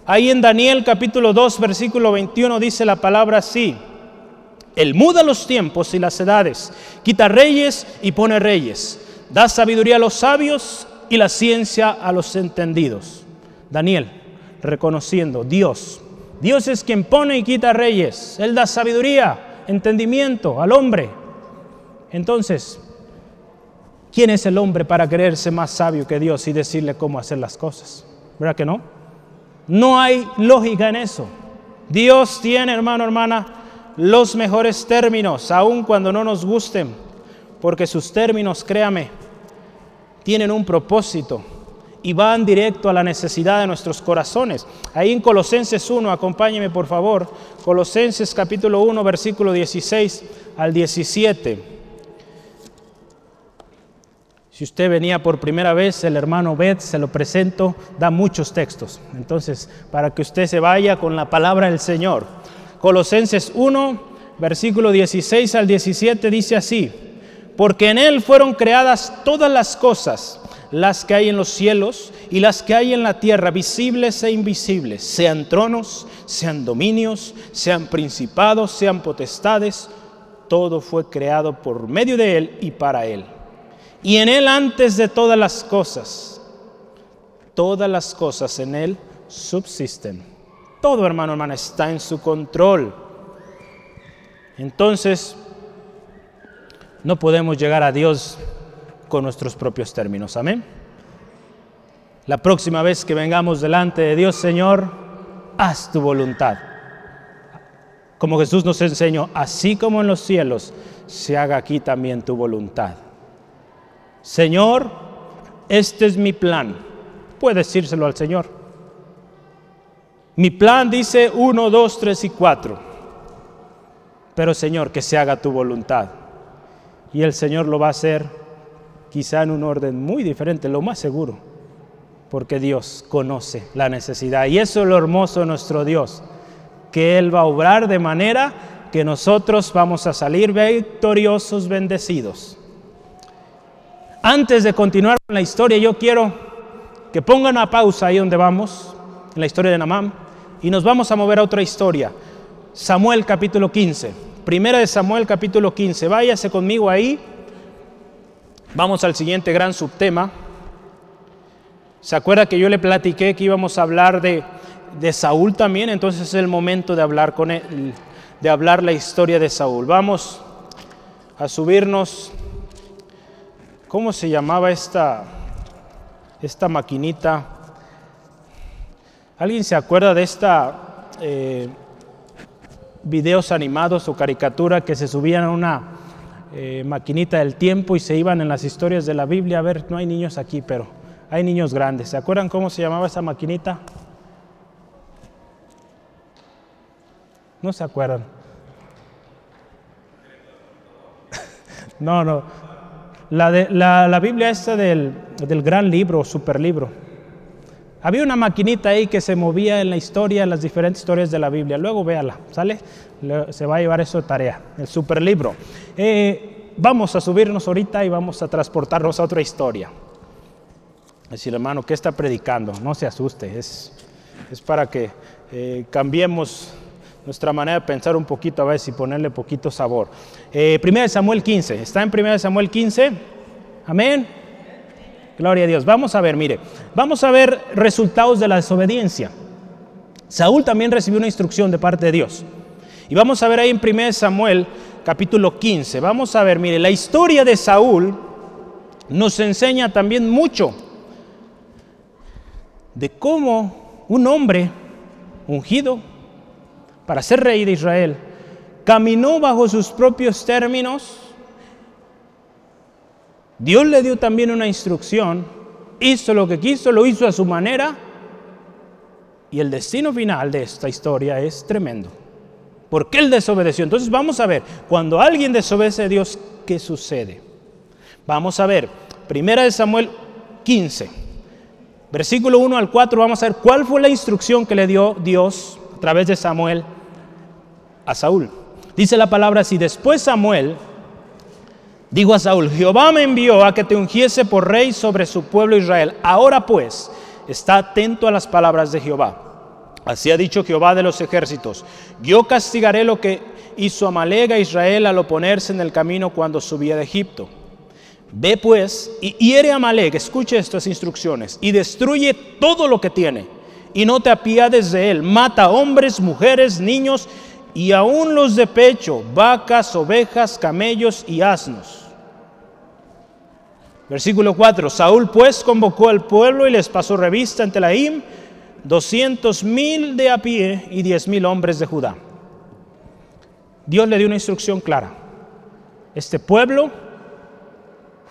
Ahí en Daniel capítulo dos versículo veintiuno dice la palabra así: Él muda los tiempos y las edades, quita reyes y pone reyes, da sabiduría a los sabios y la ciencia a los entendidos. Daniel reconociendo Dios. Dios es quien pone y quita reyes. Él da sabiduría, entendimiento al hombre. Entonces, ¿quién es el hombre para creerse más sabio que Dios y decirle cómo hacer las cosas? ¿Verdad que no? No hay lógica en eso. Dios tiene, hermano, hermana, los mejores términos, aun cuando no nos gusten, porque sus términos, créame, tienen un propósito y van directo a la necesidad de nuestros corazones. Ahí en Colosenses uno, acompáñeme por favor, Colosenses capítulo uno, versículo dieciséis al diecisiete. Si usted venía por primera vez, el hermano Beth, se lo presento, da muchos textos. Entonces, para que usted se vaya con la palabra del Señor. Colosenses uno, versículo dieciséis al diecisiete, dice así: Porque en Él fueron creadas todas las cosas, las que hay en los cielos y las que hay en la tierra, visibles e invisibles, sean tronos, sean dominios, sean principados, sean potestades, todo fue creado por medio de Él y para Él. Y en Él antes de todas las cosas, todas las cosas en Él subsisten. Todo, hermano, hermana, está en su control. Entonces, no podemos llegar a Dios con nuestros propios términos. Amén. La próxima vez que vengamos delante de Dios, Señor, haz tu voluntad. Como Jesús nos enseñó, así como en los cielos, se haga aquí también tu voluntad. Señor, este es mi plan. Puedes decírselo al Señor. Mi plan dice uno, dos, tres y cuatro. Pero Señor, que se haga tu voluntad. Y el Señor lo va a hacer quizá en un orden muy diferente, lo más seguro. Porque Dios conoce la necesidad. Y eso es lo hermoso de nuestro Dios. Que Él va a obrar de manera que nosotros vamos a salir victoriosos, bendecidos. Antes de continuar con la historia, yo quiero que pongan una pausa ahí donde vamos, en la historia de Naamán, y nos vamos a mover a otra historia. Samuel capítulo quince, primera de Samuel capítulo quince, váyase conmigo ahí. Vamos al siguiente gran subtema. ¿Se acuerda que yo le platiqué que íbamos a hablar de, de Saúl también? Entonces es el momento de hablar, con él, de hablar la historia de Saúl. Vamos a subirnos. ¿Cómo se llamaba esta, esta maquinita? ¿Alguien se acuerda de esta eh, videos animados o caricatura que se subían a una eh, maquinita del tiempo y se iban en las historias de la Biblia? A ver, no hay niños aquí, pero hay niños grandes. ¿Se acuerdan cómo se llamaba esa maquinita? ¿No se acuerdan? No, no. La, de, la, la Biblia esta del, del gran libro o superlibro. Había una maquinita ahí que se movía en la historia, en las diferentes historias de la Biblia. Luego véala, ¿sale? Le, se va a llevar eso de tarea, el superlibro. Eh, vamos a subirnos ahorita y vamos a transportarnos a otra historia. Es decir, hermano, ¿qué está predicando? No se asuste, es, es para que eh, cambiemos nuestra manera de pensar un poquito a veces y ponerle poquito sabor. Eh, primera de Samuel quince. ¿Está en primera de Samuel quince? Amén. Gloria a Dios. Vamos a ver, mire. Vamos a ver resultados de la desobediencia. Saúl también recibió una instrucción de parte de Dios. Y vamos a ver ahí en primero de Samuel, capítulo quince. Vamos a ver, mire, la historia de Saúl nos enseña también mucho de cómo un hombre ungido para ser rey de Israel caminó bajo sus propios términos. Dios le dio también una instrucción, hizo lo que quiso, lo hizo a su manera, y el destino final de esta historia es tremendo. ¿Por qué él desobedeció? Entonces vamos a ver, cuando alguien desobedece a Dios, ¿qué sucede? Vamos a ver, primero de Samuel quince, versículo uno al cuatro, vamos a ver cuál fue la instrucción que le dio Dios a través de Samuel a Saúl. Dice la palabra así: después Samuel dijo a Saúl: Jehová me envió a que te ungiese por rey sobre su pueblo Israel. Ahora pues, está atento a las palabras de Jehová. Así ha dicho Jehová de los ejércitos: yo castigaré lo que hizo Amaleg a Israel al oponerse en el camino cuando subía de Egipto. Ve pues y hiere a Amaleg, escuche estas instrucciones, y destruye todo lo que tiene, y no te apiades de él. Mata hombres, mujeres, niños, y aún los de pecho, vacas, ovejas, camellos y asnos. Versículo cuatro. Saúl pues convocó al pueblo y les pasó revista en Telaim, doscientos mil de a pie y diez mil hombres de Judá. Dios le dio una instrucción clara. Este pueblo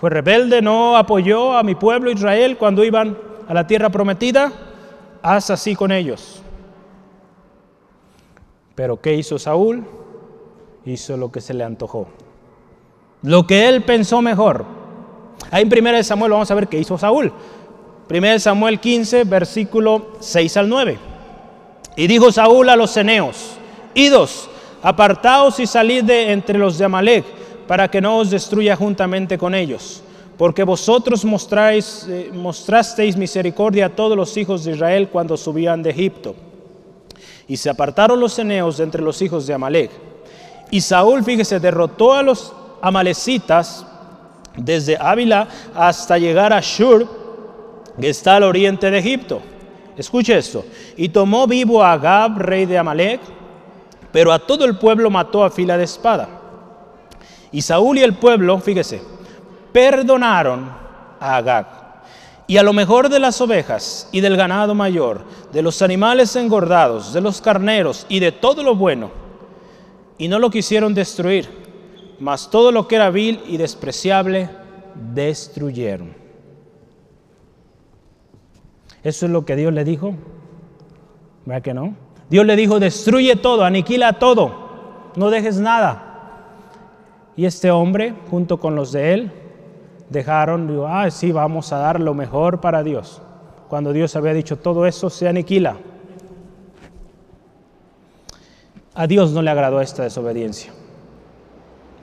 fue rebelde, no apoyó a mi pueblo Israel cuando iban a la tierra prometida. Haz así con ellos. Pero ¿qué hizo Saúl? Hizo lo que se le antojó, lo que él pensó mejor. Ahí en primero de Samuel vamos a ver qué hizo Saúl. primero de Samuel quince, versículo seis al nueve. Y dijo Saúl a los ceneos: idos, apartaos y salid de entre los de Amalec, para que no os destruya juntamente con ellos. Porque vosotros mostráis, eh, mostrasteis misericordia a todos los hijos de Israel cuando subían de Egipto. Y se apartaron los ceneos de entre los hijos de Amalec. Y Saúl, fíjese, derrotó a los amalecitas desde Ávila hasta llegar a Shur, que está al oriente de Egipto. Escuche esto. Y tomó vivo a Agag, rey de Amalec, pero a todo el pueblo mató a fila de espada. Y Saúl y el pueblo, fíjese, perdonaron a Agag. Y a lo mejor de las ovejas y del ganado mayor, de los animales engordados, de los carneros y de todo lo bueno. Y no lo quisieron destruir, mas todo lo que era vil y despreciable destruyeron. ¿Eso es lo que Dios le dijo? ¿Verdad que no? Dios le dijo: destruye todo, aniquila todo, no dejes nada. Y este hombre, junto con los de él, dejaron, digo, ah, sí, vamos a dar lo mejor para Dios. Cuando Dios había dicho: todo eso se aniquila. A Dios no le agradó esta desobediencia.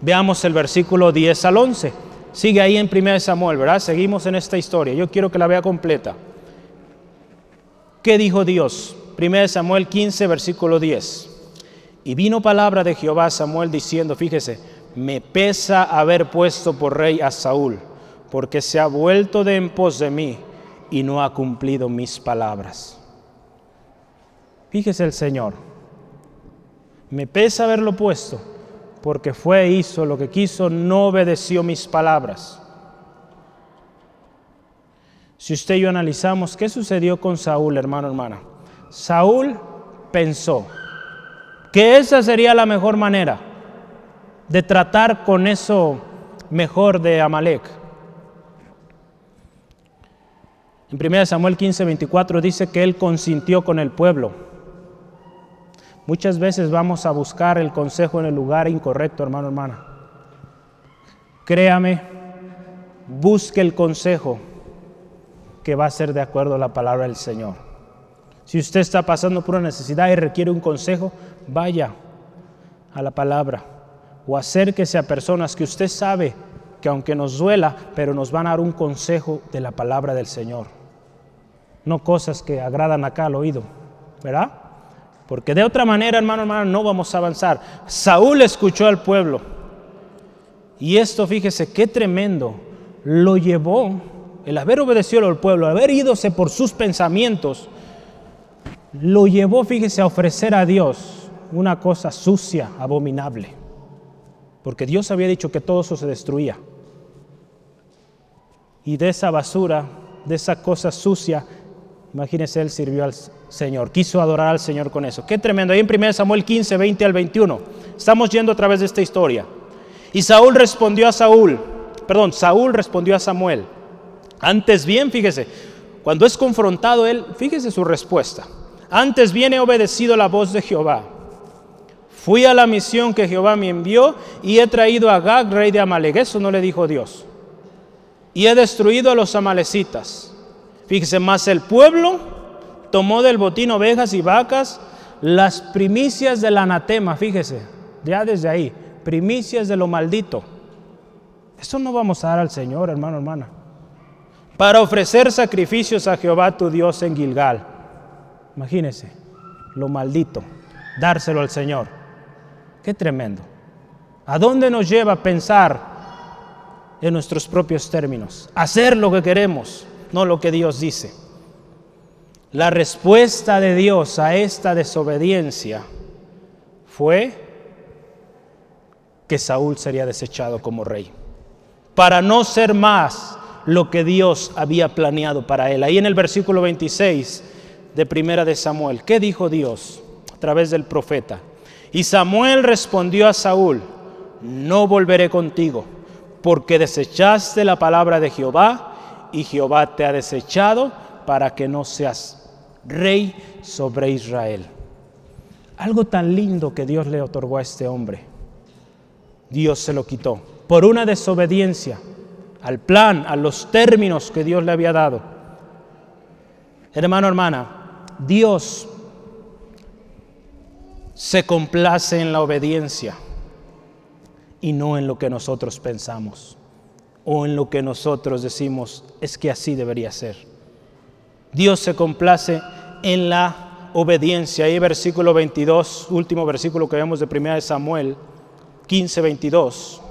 Veamos el versículo diez al once. Sigue ahí en primero de Samuel, ¿verdad? Seguimos en esta historia. Yo quiero que la vea completa. ¿Qué dijo Dios? primero de Samuel quince, versículo diez. Y vino palabra de Jehová a Samuel diciendo, fíjese: me pesa haber puesto por rey a Saúl, porque se ha vuelto de en pos de mí y no ha cumplido mis palabras. Fíjese el Señor: me pesa haberlo puesto, porque fue, hizo lo que quiso, no obedeció mis palabras. Si usted y yo analizamos qué sucedió con Saúl, hermano, hermana, Saúl pensó que esa sería la mejor manera de tratar con eso mejor de Amalec. En primero de Samuel quince, veinticuatro dice que él consintió con el pueblo. Muchas veces vamos a buscar el consejo en el lugar incorrecto, hermano, hermana. Créame, busque el consejo que va a ser de acuerdo a la palabra del Señor. Si usted está pasando por una necesidad y requiere un consejo, vaya a la palabra, o acérquese a personas que usted sabe que, aunque nos duela, pero nos van a dar un consejo de la palabra del Señor. No cosas que agradan acá al oído, ¿verdad? Porque de otra manera, hermano, hermano, no vamos a avanzar. Saúl escuchó al pueblo. Y esto, fíjese, qué tremendo. Lo llevó, el haber obedecido al pueblo, haber ídose por sus pensamientos, lo llevó, fíjese, a ofrecer a Dios una cosa sucia, abominable, porque Dios había dicho que todo eso se destruía. Y de esa basura, de esa cosa sucia, imagínense, él sirvió al Señor, quiso adorar al Señor con eso. Qué tremendo. Ahí en primera Samuel quince, veinte al veintiuno, estamos yendo a través de esta historia. Y Saúl respondió a Saúl, perdón, Saúl respondió a Samuel. Antes bien, fíjese, cuando es confrontado él, fíjese su respuesta. Antes bien he obedecido la voz de Jehová. Fui a la misión que Jehová me envió y he traído a Agag, rey de Amaleg. Eso no le dijo Dios. Y he destruido a los amalecitas. Fíjese, más el pueblo tomó del botín ovejas y vacas, las primicias del anatema. Fíjese, ya desde ahí, primicias de lo maldito. Eso no vamos a dar al Señor, hermano, hermana. Para ofrecer sacrificios a Jehová tu Dios en Gilgal. Imagínense, lo maldito, dárselo al Señor. Qué tremendo. ¿A dónde nos lleva pensar en nuestros propios términos? Hacer lo que queremos, no lo que Dios dice. La respuesta de Dios a esta desobediencia fue que Saúl sería desechado como rey, para no ser más lo que Dios había planeado para él. Ahí en el versículo veintiséis de Primera de Samuel, ¿qué dijo Dios a través del profeta? Y Samuel respondió a Saúl: no volveré contigo, porque desechaste la palabra de Jehová, y Jehová te ha desechado para que no seas rey sobre Israel. Algo tan lindo que Dios le otorgó a este hombre, Dios se lo quitó por una desobediencia al plan, a los términos que Dios le había dado. Hermano, hermana, Dios se complace en la obediencia y no en lo que nosotros pensamos o en lo que nosotros decimos es que así debería ser. Dios se complace en la obediencia. Ahí versículo veintidós, último versículo que vemos de primera Samuel quince, veintidós.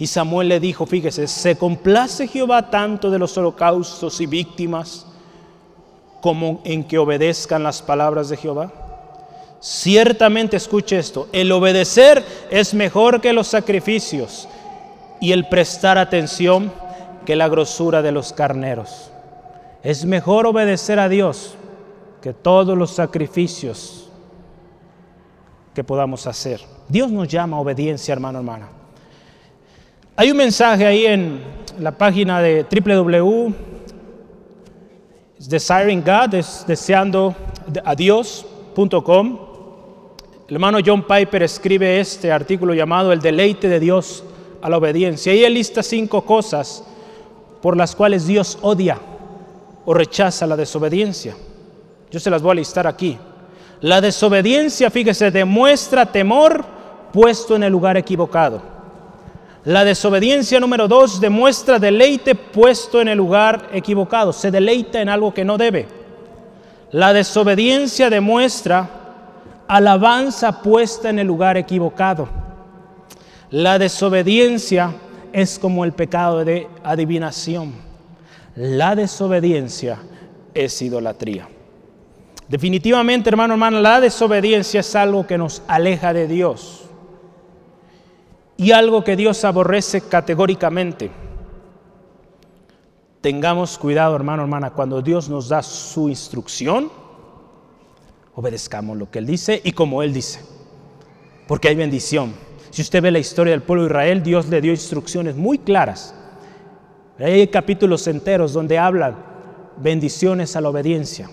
Y Samuel le dijo, fíjese, se complace Jehová tanto de los holocaustos y víctimas como en que obedezcan las palabras de Jehová. Ciertamente, escuche esto, el obedecer es mejor que los sacrificios, y el prestar atención que la grosura de los carneros. Es mejor obedecer a Dios que todos los sacrificios que podamos hacer. Dios nos llama a obediencia, hermano, hermana. Hay un mensaje ahí en la página de doble u doble u doble u punto desiring god, es deseando a Dios punto com. El hermano John Piper escribe este artículo llamado El deleite de Dios a la obediencia. Y él lista cinco cosas por las cuales Dios odia o rechaza la desobediencia. Yo se las voy a listar aquí. La desobediencia, fíjese, demuestra temor puesto en el lugar equivocado. La desobediencia número dos demuestra deleite puesto en el lugar equivocado. Se deleita en algo que no debe. La desobediencia demuestra alabanza puesta en el lugar equivocado. La desobediencia es como el pecado de adivinación. La desobediencia es idolatría. Definitivamente, hermano, hermana, la desobediencia es algo que nos aleja de Dios y algo que Dios aborrece categóricamente. Tengamos cuidado, hermano, hermana, cuando Dios nos da su instrucción, obedezcamos lo que Él dice y como Él dice, porque hay bendición. Si usted ve la historia del pueblo de Israel, Dios le dio instrucciones muy claras. Hay capítulos enteros donde hablan bendiciones a la obediencia,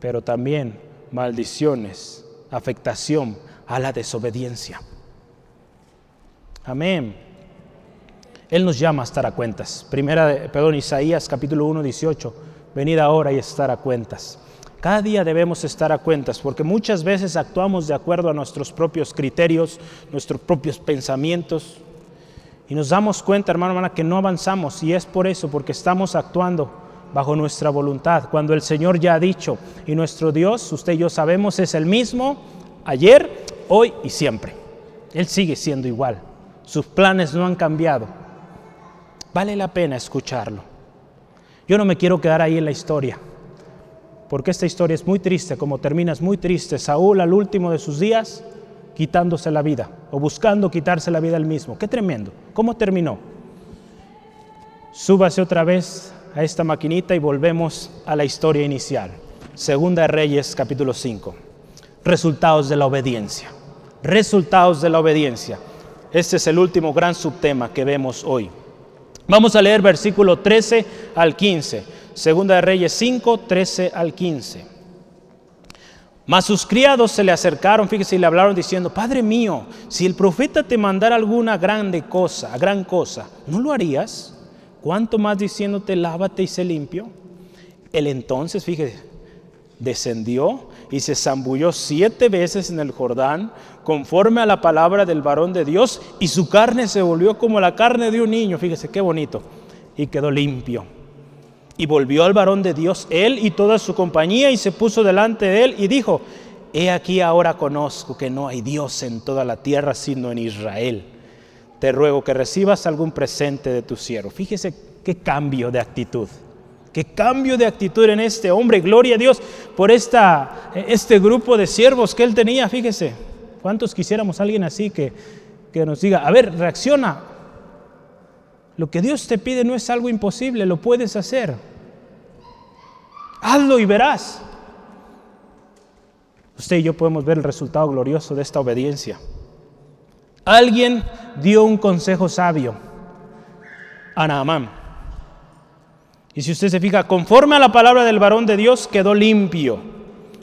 pero también maldiciones, afectación a la desobediencia. Amén. Él nos llama a estar a cuentas. Primera, perdón, Isaías capítulo uno, dieciocho. Venid ahora y estar a cuentas. Cada día debemos estar a cuentas, porque muchas veces actuamos de acuerdo a nuestros propios criterios, nuestros propios pensamientos, y nos damos cuenta, hermano, hermana, que no avanzamos, y es por eso, porque estamos actuando bajo nuestra voluntad, cuando el Señor ya ha dicho, y nuestro Dios, usted y yo sabemos, es el mismo ayer, hoy y siempre. Él sigue siendo igual, sus planes no han cambiado. Vale la pena escucharlo. Yo no me quiero quedar ahí en la historia. porque esta historia es muy triste, como termina es muy triste. Saúl al último de sus días quitándose la vida o buscando quitarse la vida él mismo. ¡Qué tremendo! ¿Cómo terminó? Súbase otra vez a esta maquinita y volvemos a la historia inicial. Segunda de Reyes capítulo cinco. Resultados de la obediencia. Resultados de la obediencia. Este es el último gran subtema que vemos hoy. Vamos a leer versículo trece al quince. Segunda de Reyes cinco, trece al quince. Mas sus criados se le acercaron, fíjese, y le hablaron diciendo: Padre mío, si el profeta te mandara alguna grande cosa, gran cosa, ¿no lo harías? ¿Cuánto más diciéndote, lávate y sé limpio? Él entonces, fíjese, descendió y se zambulló siete veces en el Jordán, conforme a la palabra del varón de Dios, y su carne se volvió como la carne de un niño, fíjese qué bonito, y quedó limpio. Y volvió al varón de Dios, él y toda su compañía, y se puso delante de él y dijo: He aquí ahora conozco que no hay Dios en toda la tierra, sino en Israel. Te ruego que recibas algún presente de tu siervo. Fíjese qué cambio de actitud. Qué cambio de actitud en este hombre. Gloria a Dios por esta, este grupo de siervos que él tenía. Fíjese, cuántos quisiéramos a alguien así que, que nos diga: a ver, reacciona. Lo que Dios te pide no es algo imposible, lo puedes hacer. Hazlo y verás. Usted y yo podemos ver el resultado glorioso de esta obediencia. Alguien dio un consejo sabio a Naamán. Y si usted se fija, conforme a la palabra del varón de Dios, quedó limpio.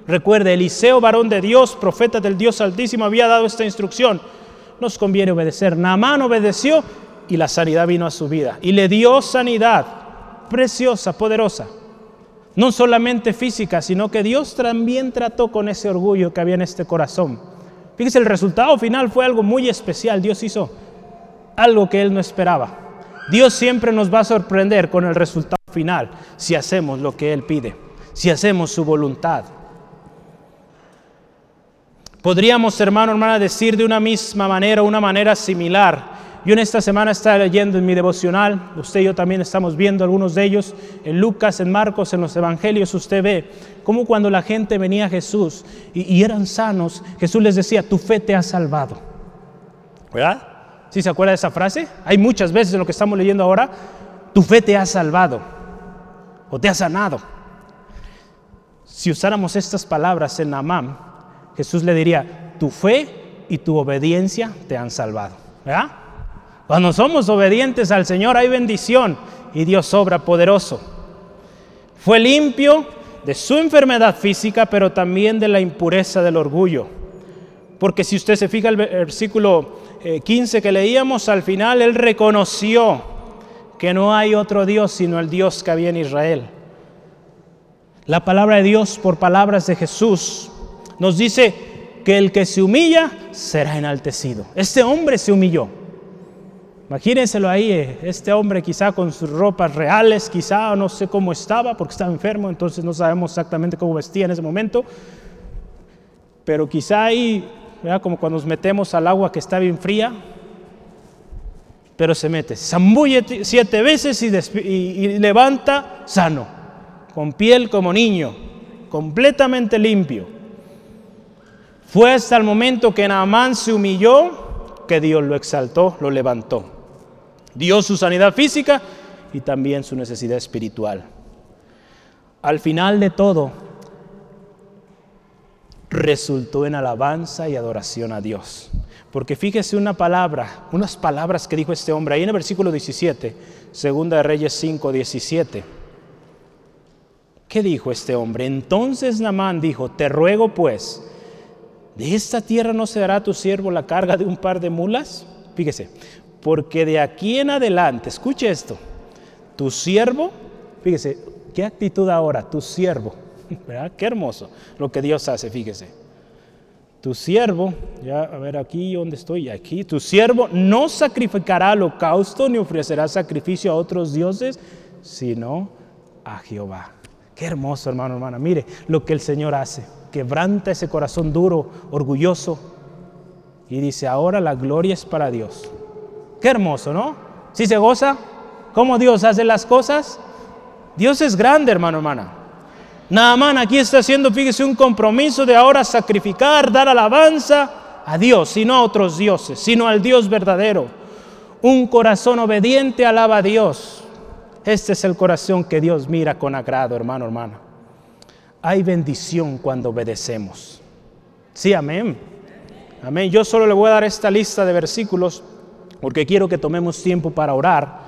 Recuerde, Eliseo, varón de Dios, profeta del Dios Altísimo, había dado esta instrucción. Nos conviene obedecer. Naamán obedeció y la sanidad vino a su vida. Y le dio sanidad preciosa, poderosa. No solamente física, sino que Dios también trató con ese orgullo que había en este corazón. Fíjese, el resultado final fue algo muy especial. Dios hizo algo que él no esperaba. Dios siempre nos va a sorprender con el resultado final si hacemos lo que él pide, si hacemos su voluntad. Podríamos, hermano, hermana, decir de una misma manera, una manera similar. Yo en esta semana estaba leyendo en mi devocional, usted y yo también estamos viendo algunos de ellos, en Lucas, en Marcos, en los evangelios, usted ve cómo cuando la gente venía a Jesús y, y eran sanos, Jesús les decía: tu fe te ha salvado. ¿Verdad? ¿Sí se acuerda de esa frase? Hay muchas veces en lo que estamos leyendo ahora: tu fe te ha salvado o te ha sanado. Si usáramos estas palabras en Naamán, Jesús le diría: tu fe y tu obediencia te han salvado. ¿Verdad? Cuando somos obedientes al Señor hay bendición y Dios obra poderoso. Fue limpio de su enfermedad física, pero también de la impureza del orgullo. Porque si usted se fija el versículo quince que leíamos, al final él reconoció que no hay otro Dios sino el Dios que había en Israel. La palabra de Dios por palabras de Jesús nos dice que el que se humilla será enaltecido. Este hombre se humilló. Imagínenselo ahí, este hombre quizá con sus ropas reales, quizá no sé cómo estaba, porque estaba enfermo, entonces no sabemos exactamente cómo vestía en ese momento. Pero quizá ahí, ¿verdad?, como cuando nos metemos al agua que está bien fría, pero se mete, zambulle siete veces y, desp- y, y levanta sano, con piel como niño, completamente limpio. Fue hasta el momento que Naamán se humilló que Dios lo exaltó, lo levantó. Dio su sanidad física y también su necesidad espiritual. Al final de todo, resultó en alabanza y adoración a Dios. Porque fíjese una palabra, unas palabras que dijo este hombre, ahí en el versículo diecisiete, Segunda de Reyes cinco, diecisiete. ¿Qué dijo este hombre? Entonces Naamán dijo: te ruego pues, ¿de esta tierra no se dará a tu siervo la carga de un par de mulas? Fíjese, porque de aquí en adelante, escuche esto, tu siervo, fíjese, qué actitud ahora, tu siervo, ¿verdad? Qué hermoso lo que Dios hace, fíjese. Tu siervo, ya a ver aquí donde estoy, aquí, tu siervo no sacrificará holocausto ni ofrecerá sacrificio a otros dioses, sino a Jehová. Qué hermoso, hermano, hermana, mire lo que el Señor hace. Quebranta ese corazón duro, orgulloso, y dice: ahora la gloria es para Dios. Qué hermoso, ¿no? ¿Sí se goza? ¿Cómo Dios hace las cosas? Dios es grande, hermano, hermana. Naamán aquí está haciendo, fíjese, un compromiso de ahora sacrificar, dar alabanza a Dios, sino a otros dioses, sino al Dios verdadero. Un corazón obediente alaba a Dios. Este es el corazón que Dios mira con agrado, hermano, hermana. Hay bendición cuando obedecemos. Sí, amén. Amén. Yo solo le voy a dar esta lista de versículos porque quiero que tomemos tiempo para orar.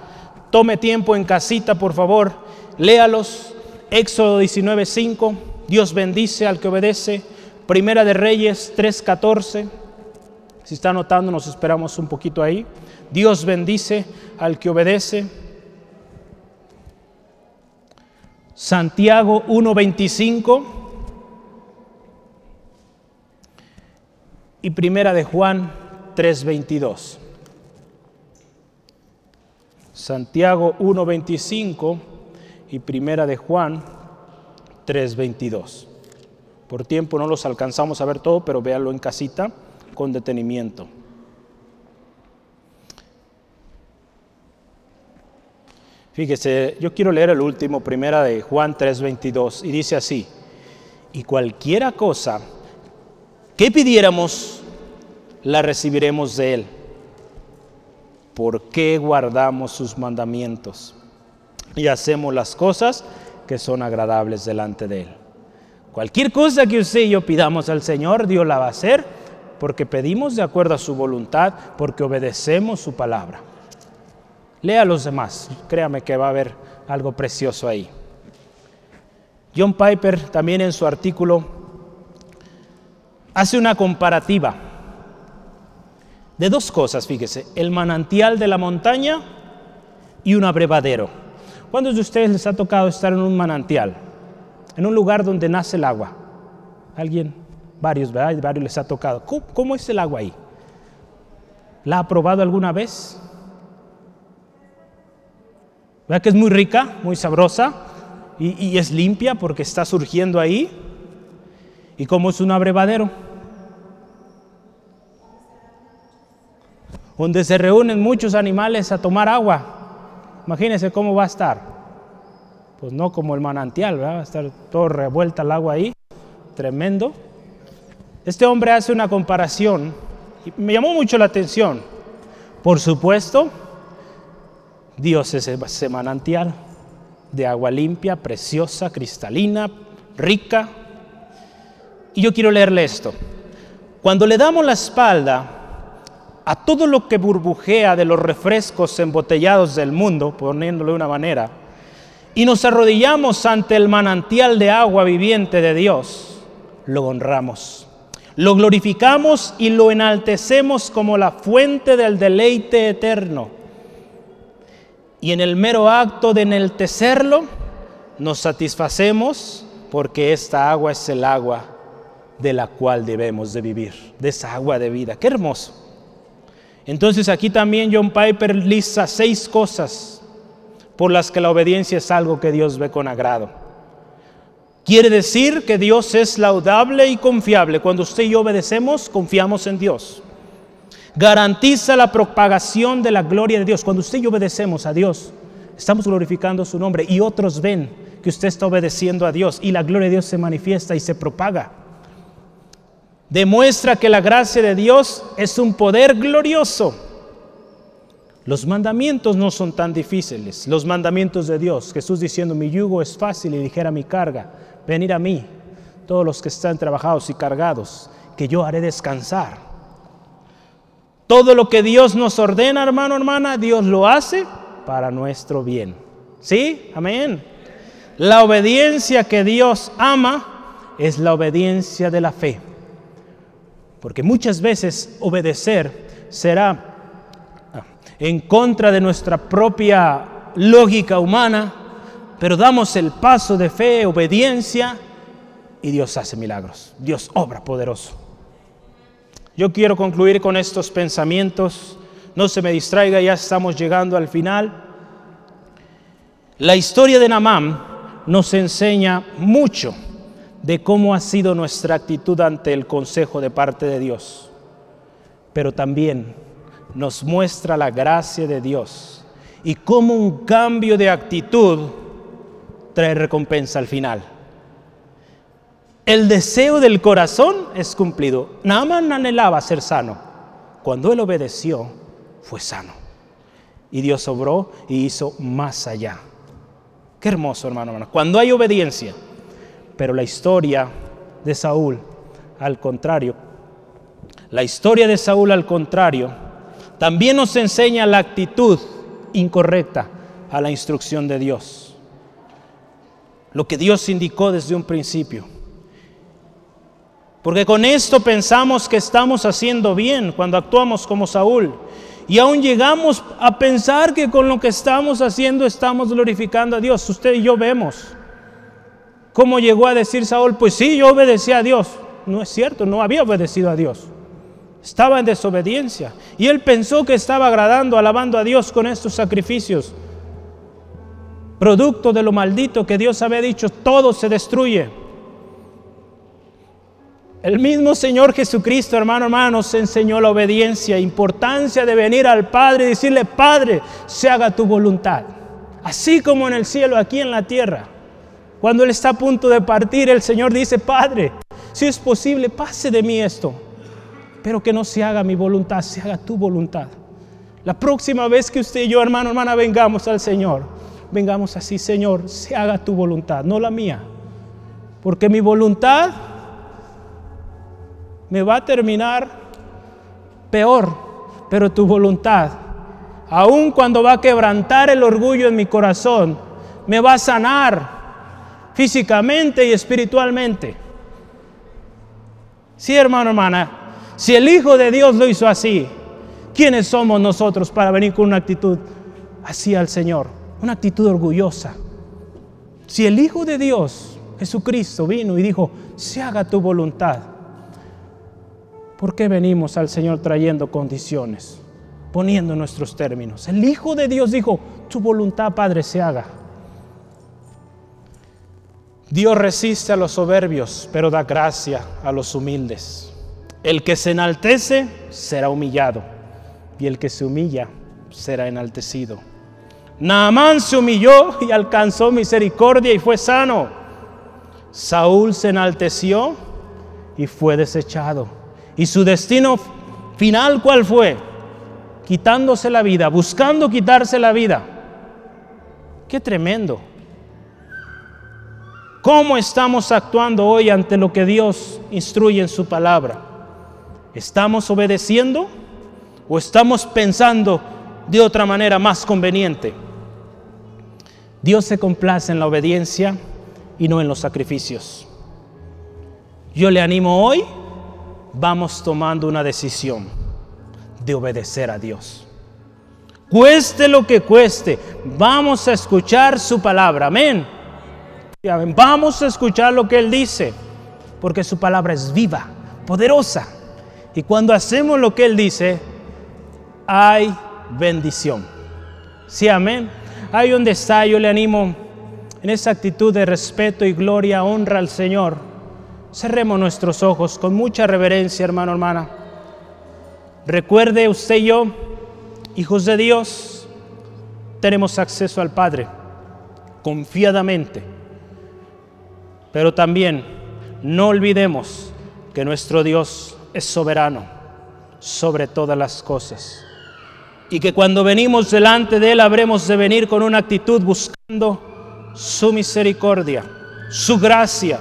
Tome tiempo en casita, por favor. Léalos. Éxodo diecinueve cinco, Dios bendice al que obedece. Primera de Reyes tres catorce, si está anotando nos esperamos un poquito ahí. Dios bendice al que obedece. Santiago uno veinticinco y Primera de Juan tres veintidós. Santiago uno veinticinco y Primera de Juan tres veintidós. Por tiempo no los alcanzamos a ver todo, pero véanlo en casita con detenimiento. Fíjese, yo quiero leer el último, Primera de Juan tres veintidós, y dice así: y cualquiera cosa que pidiéramos, la recibiremos de él, porque guardamos sus mandamientos y hacemos las cosas que son agradables delante de él. Cualquier cosa que usted y yo pidamos al Señor, Dios la va a hacer, porque pedimos de acuerdo a su voluntad, porque obedecemos su palabra. Lea a los demás, créame que va a haber algo precioso ahí. John Piper también en su artículo hace una comparativa de dos cosas, fíjese, el manantial de la montaña y un abrevadero. ¿Cuántos de ustedes les ha tocado estar en un manantial? En un lugar donde nace el agua. ¿Alguien? Varios, ¿verdad? Varios les ha tocado. ¿Cómo, cómo es el agua ahí? ¿La ha probado alguna vez? ¿Verdad que es muy rica, muy sabrosa? Y, y es limpia porque está surgiendo ahí. ¿Y cómo es un abrevadero? Donde se reúnen muchos animales a tomar agua. Imagínense cómo va a estar. Pues no como el manantial, ¿verdad? Va a estar todo revuelta el agua ahí. Tremendo. Este hombre hace una comparación y me llamó mucho la atención. Por supuesto, Dios es ese manantial de agua limpia, preciosa, cristalina, rica. Y yo quiero leerle esto. Cuando le damos la espalda a todo lo que burbujea de los refrescos embotellados del mundo, poniéndolo de una manera, y nos arrodillamos ante el manantial de agua viviente de Dios, lo honramos, lo glorificamos y lo enaltecemos como la fuente del deleite eterno. Y en el mero acto de enaltecerlo, nos satisfacemos porque esta agua es el agua de la cual debemos de vivir, de esa agua de vida. ¡Qué hermoso! Entonces aquí también John Piper lista seis cosas por las que la obediencia es algo que Dios ve con agrado. Quiere decir que Dios es laudable y confiable. Cuando usted y yo obedecemos, confiamos en Dios. Garantiza la propagación de la gloria de Dios. Cuando usted y yo obedecemos a Dios, estamos glorificando su nombre y otros ven que usted está obedeciendo a Dios y la gloria de Dios se manifiesta y se propaga. Demuestra que la gracia de Dios es un poder glorioso. Los mandamientos no son tan difíciles. Los mandamientos de Dios. Jesús diciendo: mi yugo es fácil y ligera mi carga. Venid a mí, todos los que están trabajados y cargados, que yo haré descansar. Todo lo que Dios nos ordena, hermano, hermana, Dios lo hace para nuestro bien. ¿Sí? Amén. La obediencia que Dios ama es la obediencia de la fe. Porque muchas veces obedecer será en contra de nuestra propia lógica humana, pero damos el paso de fe, obediencia, y Dios hace milagros. Dios obra poderoso. Yo quiero concluir con estos pensamientos. No se me distraiga, ya estamos llegando al final. La historia de Naamán nos enseña mucho de cómo ha sido nuestra actitud ante el consejo de parte de Dios. Pero también nos muestra la gracia de Dios y cómo un cambio de actitud trae recompensa al final. El deseo del corazón es cumplido. Naamán anhelaba ser sano. Cuando él obedeció, fue sano. Y Dios obró y hizo más allá. Qué hermoso, hermano, hermano. Cuando hay obediencia. Pero la historia de Saúl, al contrario, la historia de Saúl, al contrario, también nos enseña la actitud incorrecta a la instrucción de Dios. Lo que Dios indicó desde un principio. Porque con esto pensamos que estamos haciendo bien cuando actuamos como Saúl. Y aún llegamos a pensar que con lo que estamos haciendo estamos glorificando a Dios. Usted y yo vemos cómo llegó a decir Saúl, pues sí, yo obedecí a Dios. No es cierto, no había obedecido a Dios. Estaba en desobediencia. Y él pensó que estaba agradando, alabando a Dios con estos sacrificios. Producto de lo maldito que Dios había dicho, todo se destruye. El mismo Señor Jesucristo, hermano, hermano, nos enseñó la obediencia, importancia de venir al Padre y decirle, Padre, se haga tu voluntad. Así como en el cielo, aquí en la tierra. Cuando Él está a punto de partir, el Señor dice, Padre, si es posible, pase de mí esto. Pero que no se haga mi voluntad, se haga tu voluntad. La próxima vez que usted y yo, hermano, hermana, vengamos al Señor, vengamos así, Señor, se haga tu voluntad, no la mía. Porque mi voluntad me va a terminar peor, pero tu voluntad, aun cuando va a quebrantar el orgullo en mi corazón, me va a sanar físicamente y espiritualmente. Sí, hermano, hermana, si el Hijo de Dios lo hizo así, ¿quiénes somos nosotros para venir con una actitud así al Señor? Una actitud orgullosa. Si el Hijo de Dios, Jesucristo, vino y dijo, se haga tu voluntad, ¿por qué venimos al Señor trayendo condiciones? Poniendo nuestros términos. El Hijo de Dios dijo, tu voluntad, Padre, se haga. Dios resiste a los soberbios, pero da gracia a los humildes. El que se enaltece será humillado, y el que se humilla será enaltecido. Naamán se humilló y alcanzó misericordia y fue sano. Saúl se enalteció y fue desechado. Y su destino final, ¿cuál fue? Quitándose la vida, buscando quitarse la vida. ¡Qué tremendo! ¿Cómo estamos actuando hoy ante lo que Dios instruye en su palabra? ¿Estamos obedeciendo o estamos pensando de otra manera más conveniente? Dios se complace en la obediencia y no en los sacrificios. Yo le animo hoy. Vamos tomando una decisión de obedecer a Dios. Cueste lo que cueste, vamos a escuchar su palabra. Amén. Vamos a escuchar lo que Él dice, porque su palabra es viva, poderosa. Y cuando hacemos lo que Él dice, hay bendición. Sí, amén. Ahí donde está, yo le animo en esa actitud de respeto y gloria, honra al Señor. Cerremos nuestros ojos con mucha reverencia, hermano, hermana. Recuerde usted y yo, hijos de Dios, tenemos acceso al Padre, confiadamente. Pero también no olvidemos que nuestro Dios es soberano sobre todas las cosas. Y que cuando venimos delante de Él, habremos de venir con una actitud buscando su misericordia, su gracia.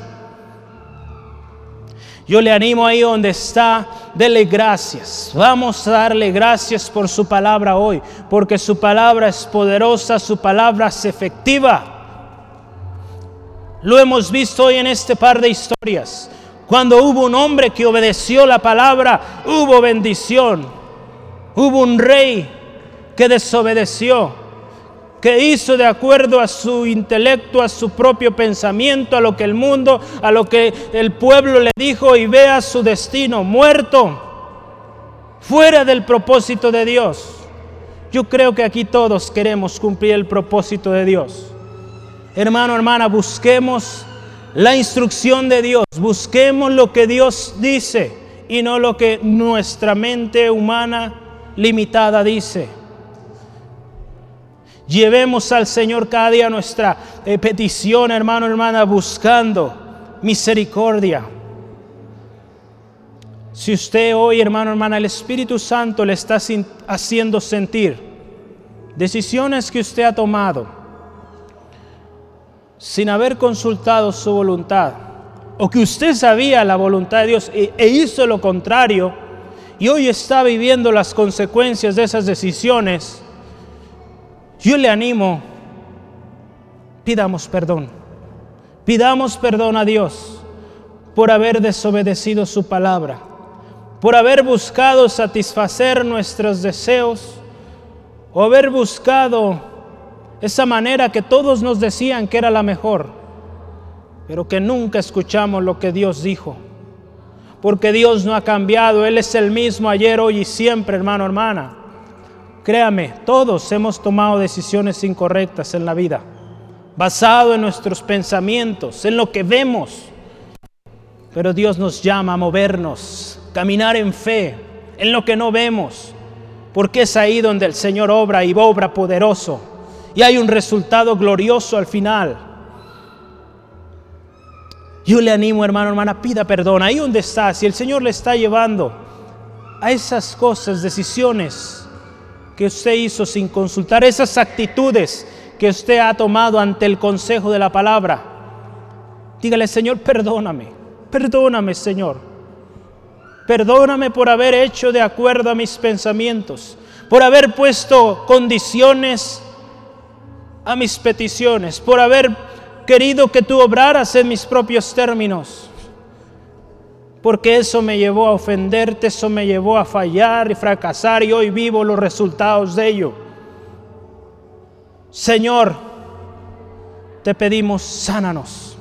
Yo le animo ahí donde está, dele gracias. Vamos a darle gracias por su palabra hoy, porque su palabra es poderosa, su palabra es efectiva. Lo hemos visto hoy en este par de historias. Cuando hubo un hombre que obedeció la palabra, hubo bendición. Hubo un rey que desobedeció, que hizo de acuerdo a su intelecto, a su propio pensamiento, a lo que el mundo, a lo que el pueblo le dijo, y vea su destino muerto, fuera del propósito de Dios. Yo creo que aquí todos queremos cumplir el propósito de Dios. Hermano, hermana, busquemos la instrucción de Dios, busquemos lo que Dios dice y no lo que nuestra mente humana limitada dice. Llevemos al Señor cada día nuestra eh, petición, hermano, hermana, buscando misericordia. Si usted hoy, hermano, hermana, el Espíritu Santo le está haciendo sentir decisiones que usted ha tomado sin haber consultado su voluntad, o que usted sabía la voluntad de Dios e, e hizo lo contrario, y hoy está viviendo las consecuencias de esas decisiones, yo le animo, pidamos perdón. Pidamos perdón a Dios por haber desobedecido su palabra, por haber buscado satisfacer nuestros deseos, o haber buscado esa manera que todos nos decían que era la mejor, pero que nunca escuchamos lo que Dios dijo. Porque Dios no ha cambiado, Él es el mismo ayer, hoy y siempre, hermano, hermana. Créame, todos hemos tomado decisiones incorrectas en la vida, basado en nuestros pensamientos, en lo que vemos. Pero Dios nos llama a movernos, caminar en fe, en lo que no vemos, porque es ahí donde el Señor obra, y obra poderoso, y hay un resultado glorioso al final. Yo le animo, hermano, hermana, pida perdón, ahí donde está, si el Señor le está llevando a esas cosas, decisiones que usted hizo sin consultar, esas actitudes que usted ha tomado ante el consejo de la palabra, dígale: Señor, perdóname. Perdóname, Señor. Perdóname por haber hecho de acuerdo a mis pensamientos, por haber puesto condiciones a mis peticiones, por haber querido que tú obraras en mis propios términos, porque eso me llevó a ofenderte, eso me llevó a fallar y fracasar, y hoy vivo los resultados de ello. Señor, te pedimos, sánanos.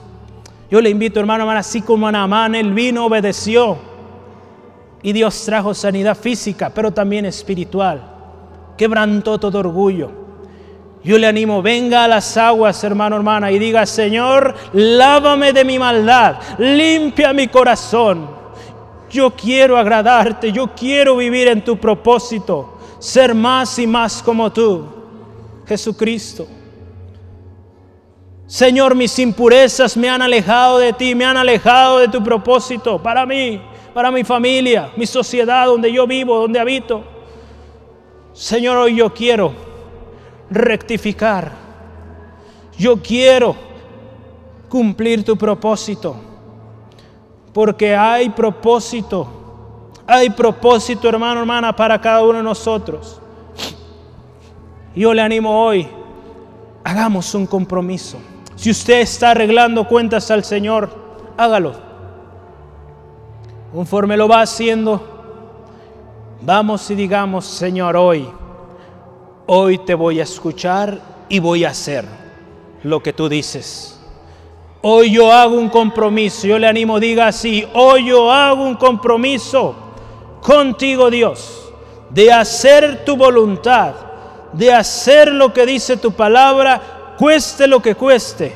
Yo le invito, hermano, hermana, así como a Naamán, él vino, obedeció, y Dios trajo sanidad física, pero también espiritual. Quebrantó todo orgullo. Yo le animo, venga a las aguas, hermano, hermana, y diga: Señor, lávame de mi maldad, limpia mi corazón. Yo quiero agradarte, yo quiero vivir en tu propósito, ser más y más como tú, Jesucristo. Señor, mis impurezas me han alejado de ti, me han alejado de tu propósito para mí, para mi familia, mi sociedad, donde yo vivo, donde habito. Señor, hoy yo quiero rectificar, yo quiero cumplir tu propósito, porque hay propósito, hay propósito, hermano, hermana, para cada uno de nosotros. Yo le animo hoy, hagamos un compromiso. Si usted está arreglando cuentas al Señor, hágalo. Conforme lo va haciendo, vamos y digamos: Señor, hoy, hoy te voy a escuchar y voy a hacer lo que tú dices. Hoy yo hago un compromiso. Yo le animo, diga así: hoy yo hago un compromiso contigo, Dios, de hacer tu voluntad, de hacer lo que dice tu palabra, cueste lo que cueste.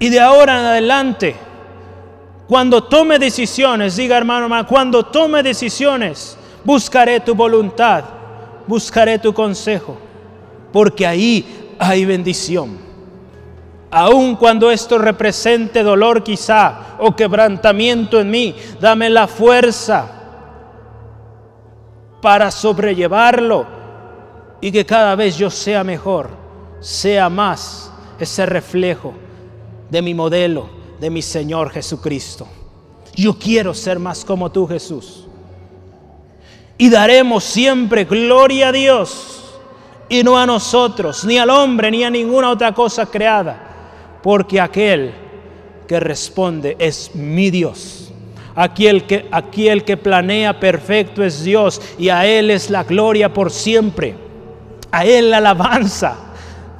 Y de ahora en adelante, cuando tome decisiones, diga, hermano, hermano, cuando tome decisiones, buscaré tu voluntad, buscaré tu consejo, porque ahí hay bendición. Aun cuando esto represente dolor quizá, o quebrantamiento en mí, dame la fuerza para sobrellevarlo, y que cada vez yo sea mejor, sea más ese reflejo de mi modelo, de mi Señor Jesucristo. Yo quiero ser más como tú, Jesús. Y daremos siempre gloria a Dios, y no a nosotros, ni al hombre, ni a ninguna otra cosa creada, porque aquel que responde es mi Dios. Aquel que, aquel que planea perfecto es Dios, y a Él es la gloria por siempre. A Él la alabanza.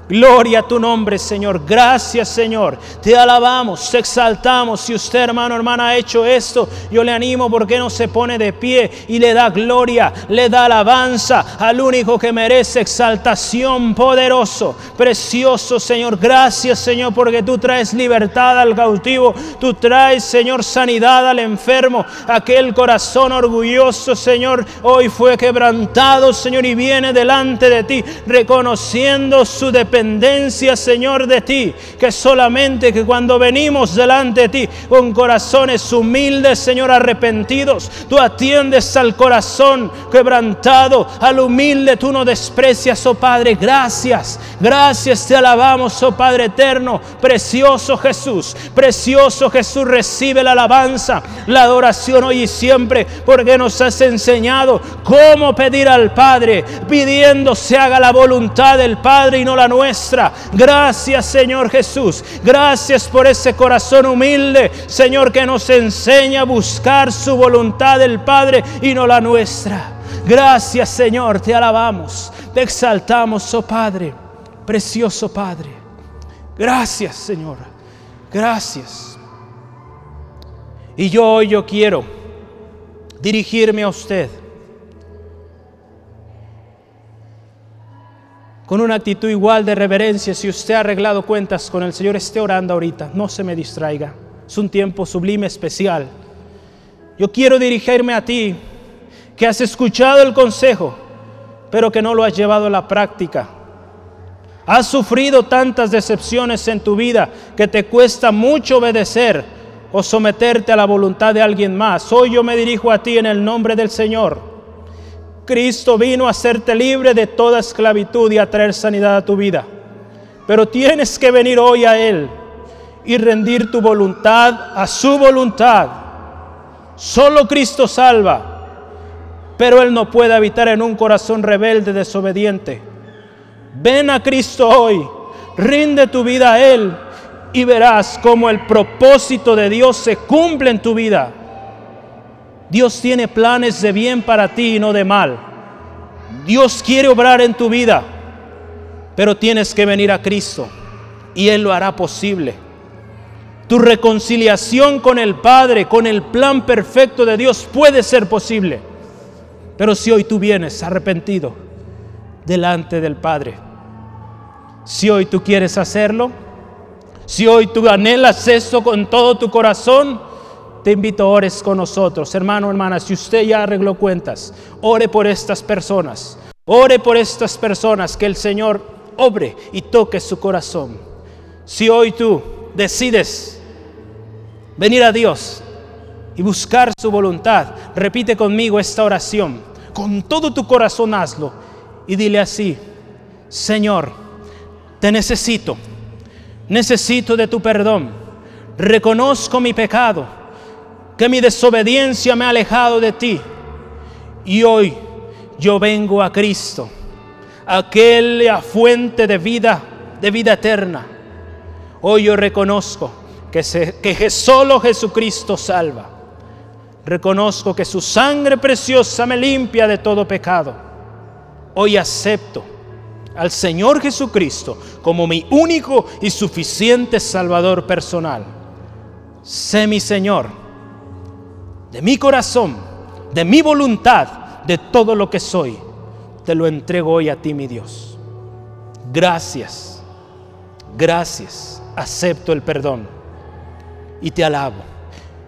Gloria a tu nombre, Señor. Gracias, Señor. Te alabamos, te exaltamos. Si usted, hermano, hermana, ha hecho esto, yo le animo, porque no se pone de pie y le da gloria, le da alabanza al único que merece exaltación, poderoso, precioso, Señor. Gracias, Señor, porque tú traes libertad al cautivo. Tú traes, Señor, sanidad al enfermo. Aquel corazón orgulloso, Señor, hoy fue quebrantado, Señor, y viene delante de ti reconociendo su dependencia dependencia, Señor, de ti, que solamente que cuando venimos delante de ti con corazones humildes, Señor, arrepentidos, tú atiendes al corazón quebrantado, al humilde tú no desprecias, oh Padre. Gracias, gracias te alabamos, oh Padre eterno, precioso Jesús, precioso Jesús. Recibe la alabanza, la adoración hoy y siempre, porque nos has enseñado cómo pedir al Padre, pidiendo se haga la voluntad del Padre y no la nuestra. Gracias, Señor Jesús, gracias por ese corazón humilde, Señor, que nos enseña a buscar su voluntad del Padre y no la nuestra. Gracias, Señor, te alabamos, te exaltamos, oh Padre, precioso Padre. Gracias, Señor, gracias. Y yo hoy yo quiero dirigirme a usted con una actitud igual de reverencia. Si usted ha arreglado cuentas con el Señor, esté orando ahorita, no se me distraiga. Es un tiempo sublime, especial. Yo quiero dirigirme a ti, que has escuchado el consejo, pero que no lo has llevado a la práctica. Has sufrido tantas decepciones en tu vida que te cuesta mucho obedecer o someterte a la voluntad de alguien más. Hoy yo me dirijo a ti en el nombre del Señor. Cristo vino a hacerte libre de toda esclavitud y a traer sanidad a tu vida. Pero tienes que venir hoy a Él y rendir tu voluntad a su voluntad. Solo Cristo salva, pero Él no puede habitar en un corazón rebelde, desobediente. Ven a Cristo hoy, rinde tu vida a Él y verás cómo el propósito de Dios se cumple en tu vida. Dios tiene planes de bien para ti y no de mal. Dios quiere obrar en tu vida, pero tienes que venir a Cristo y Él lo hará posible. Tu reconciliación con el Padre, con el plan perfecto de Dios, puede ser posible. Pero si hoy tú vienes arrepentido delante del Padre, si hoy tú quieres hacerlo, si hoy tú anhelas esto con todo tu corazón, te invito a ores con nosotros, hermano, hermana. Si usted ya arregló cuentas, ore por estas personas. Ore por estas personas, que el Señor obre y toque su corazón. Si hoy tú decides venir a Dios y buscar su voluntad, repite conmigo esta oración. Con todo tu corazón hazlo y dile así: Señor, te necesito. Necesito de tu perdón. Reconozco mi pecado, que mi desobediencia me ha alejado de ti, y hoy yo vengo a Cristo, aquella fuente de vida, de vida eterna. Hoy yo reconozco que, se, que solo Jesucristo salva. Reconozco que su sangre preciosa me limpia de todo pecado. Hoy acepto al Señor Jesucristo como mi único y suficiente Salvador personal. Sé mi Señor de mi corazón, de mi voluntad, de todo lo que soy. Te lo entrego hoy a ti, mi Dios. Gracias, gracias. Acepto el perdón y te alabo.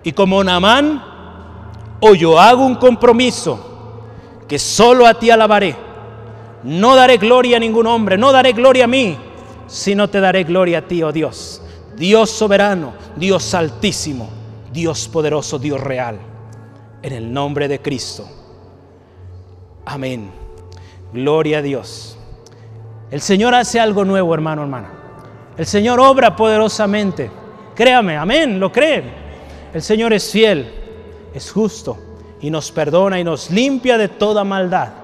Y como Naamán, hoy yo hago un compromiso que solo a ti alabaré. No daré gloria a ningún hombre, no daré gloria a mí, sino te daré gloria a ti, oh Dios. Dios soberano, Dios altísimo, Dios poderoso, Dios real. En el nombre de Cristo. Amén. Gloria a Dios. El Señor hace algo nuevo, hermano, hermana. El Señor obra poderosamente. Créame, amén, lo creen. El Señor es fiel, es justo, y nos perdona y nos limpia de toda maldad.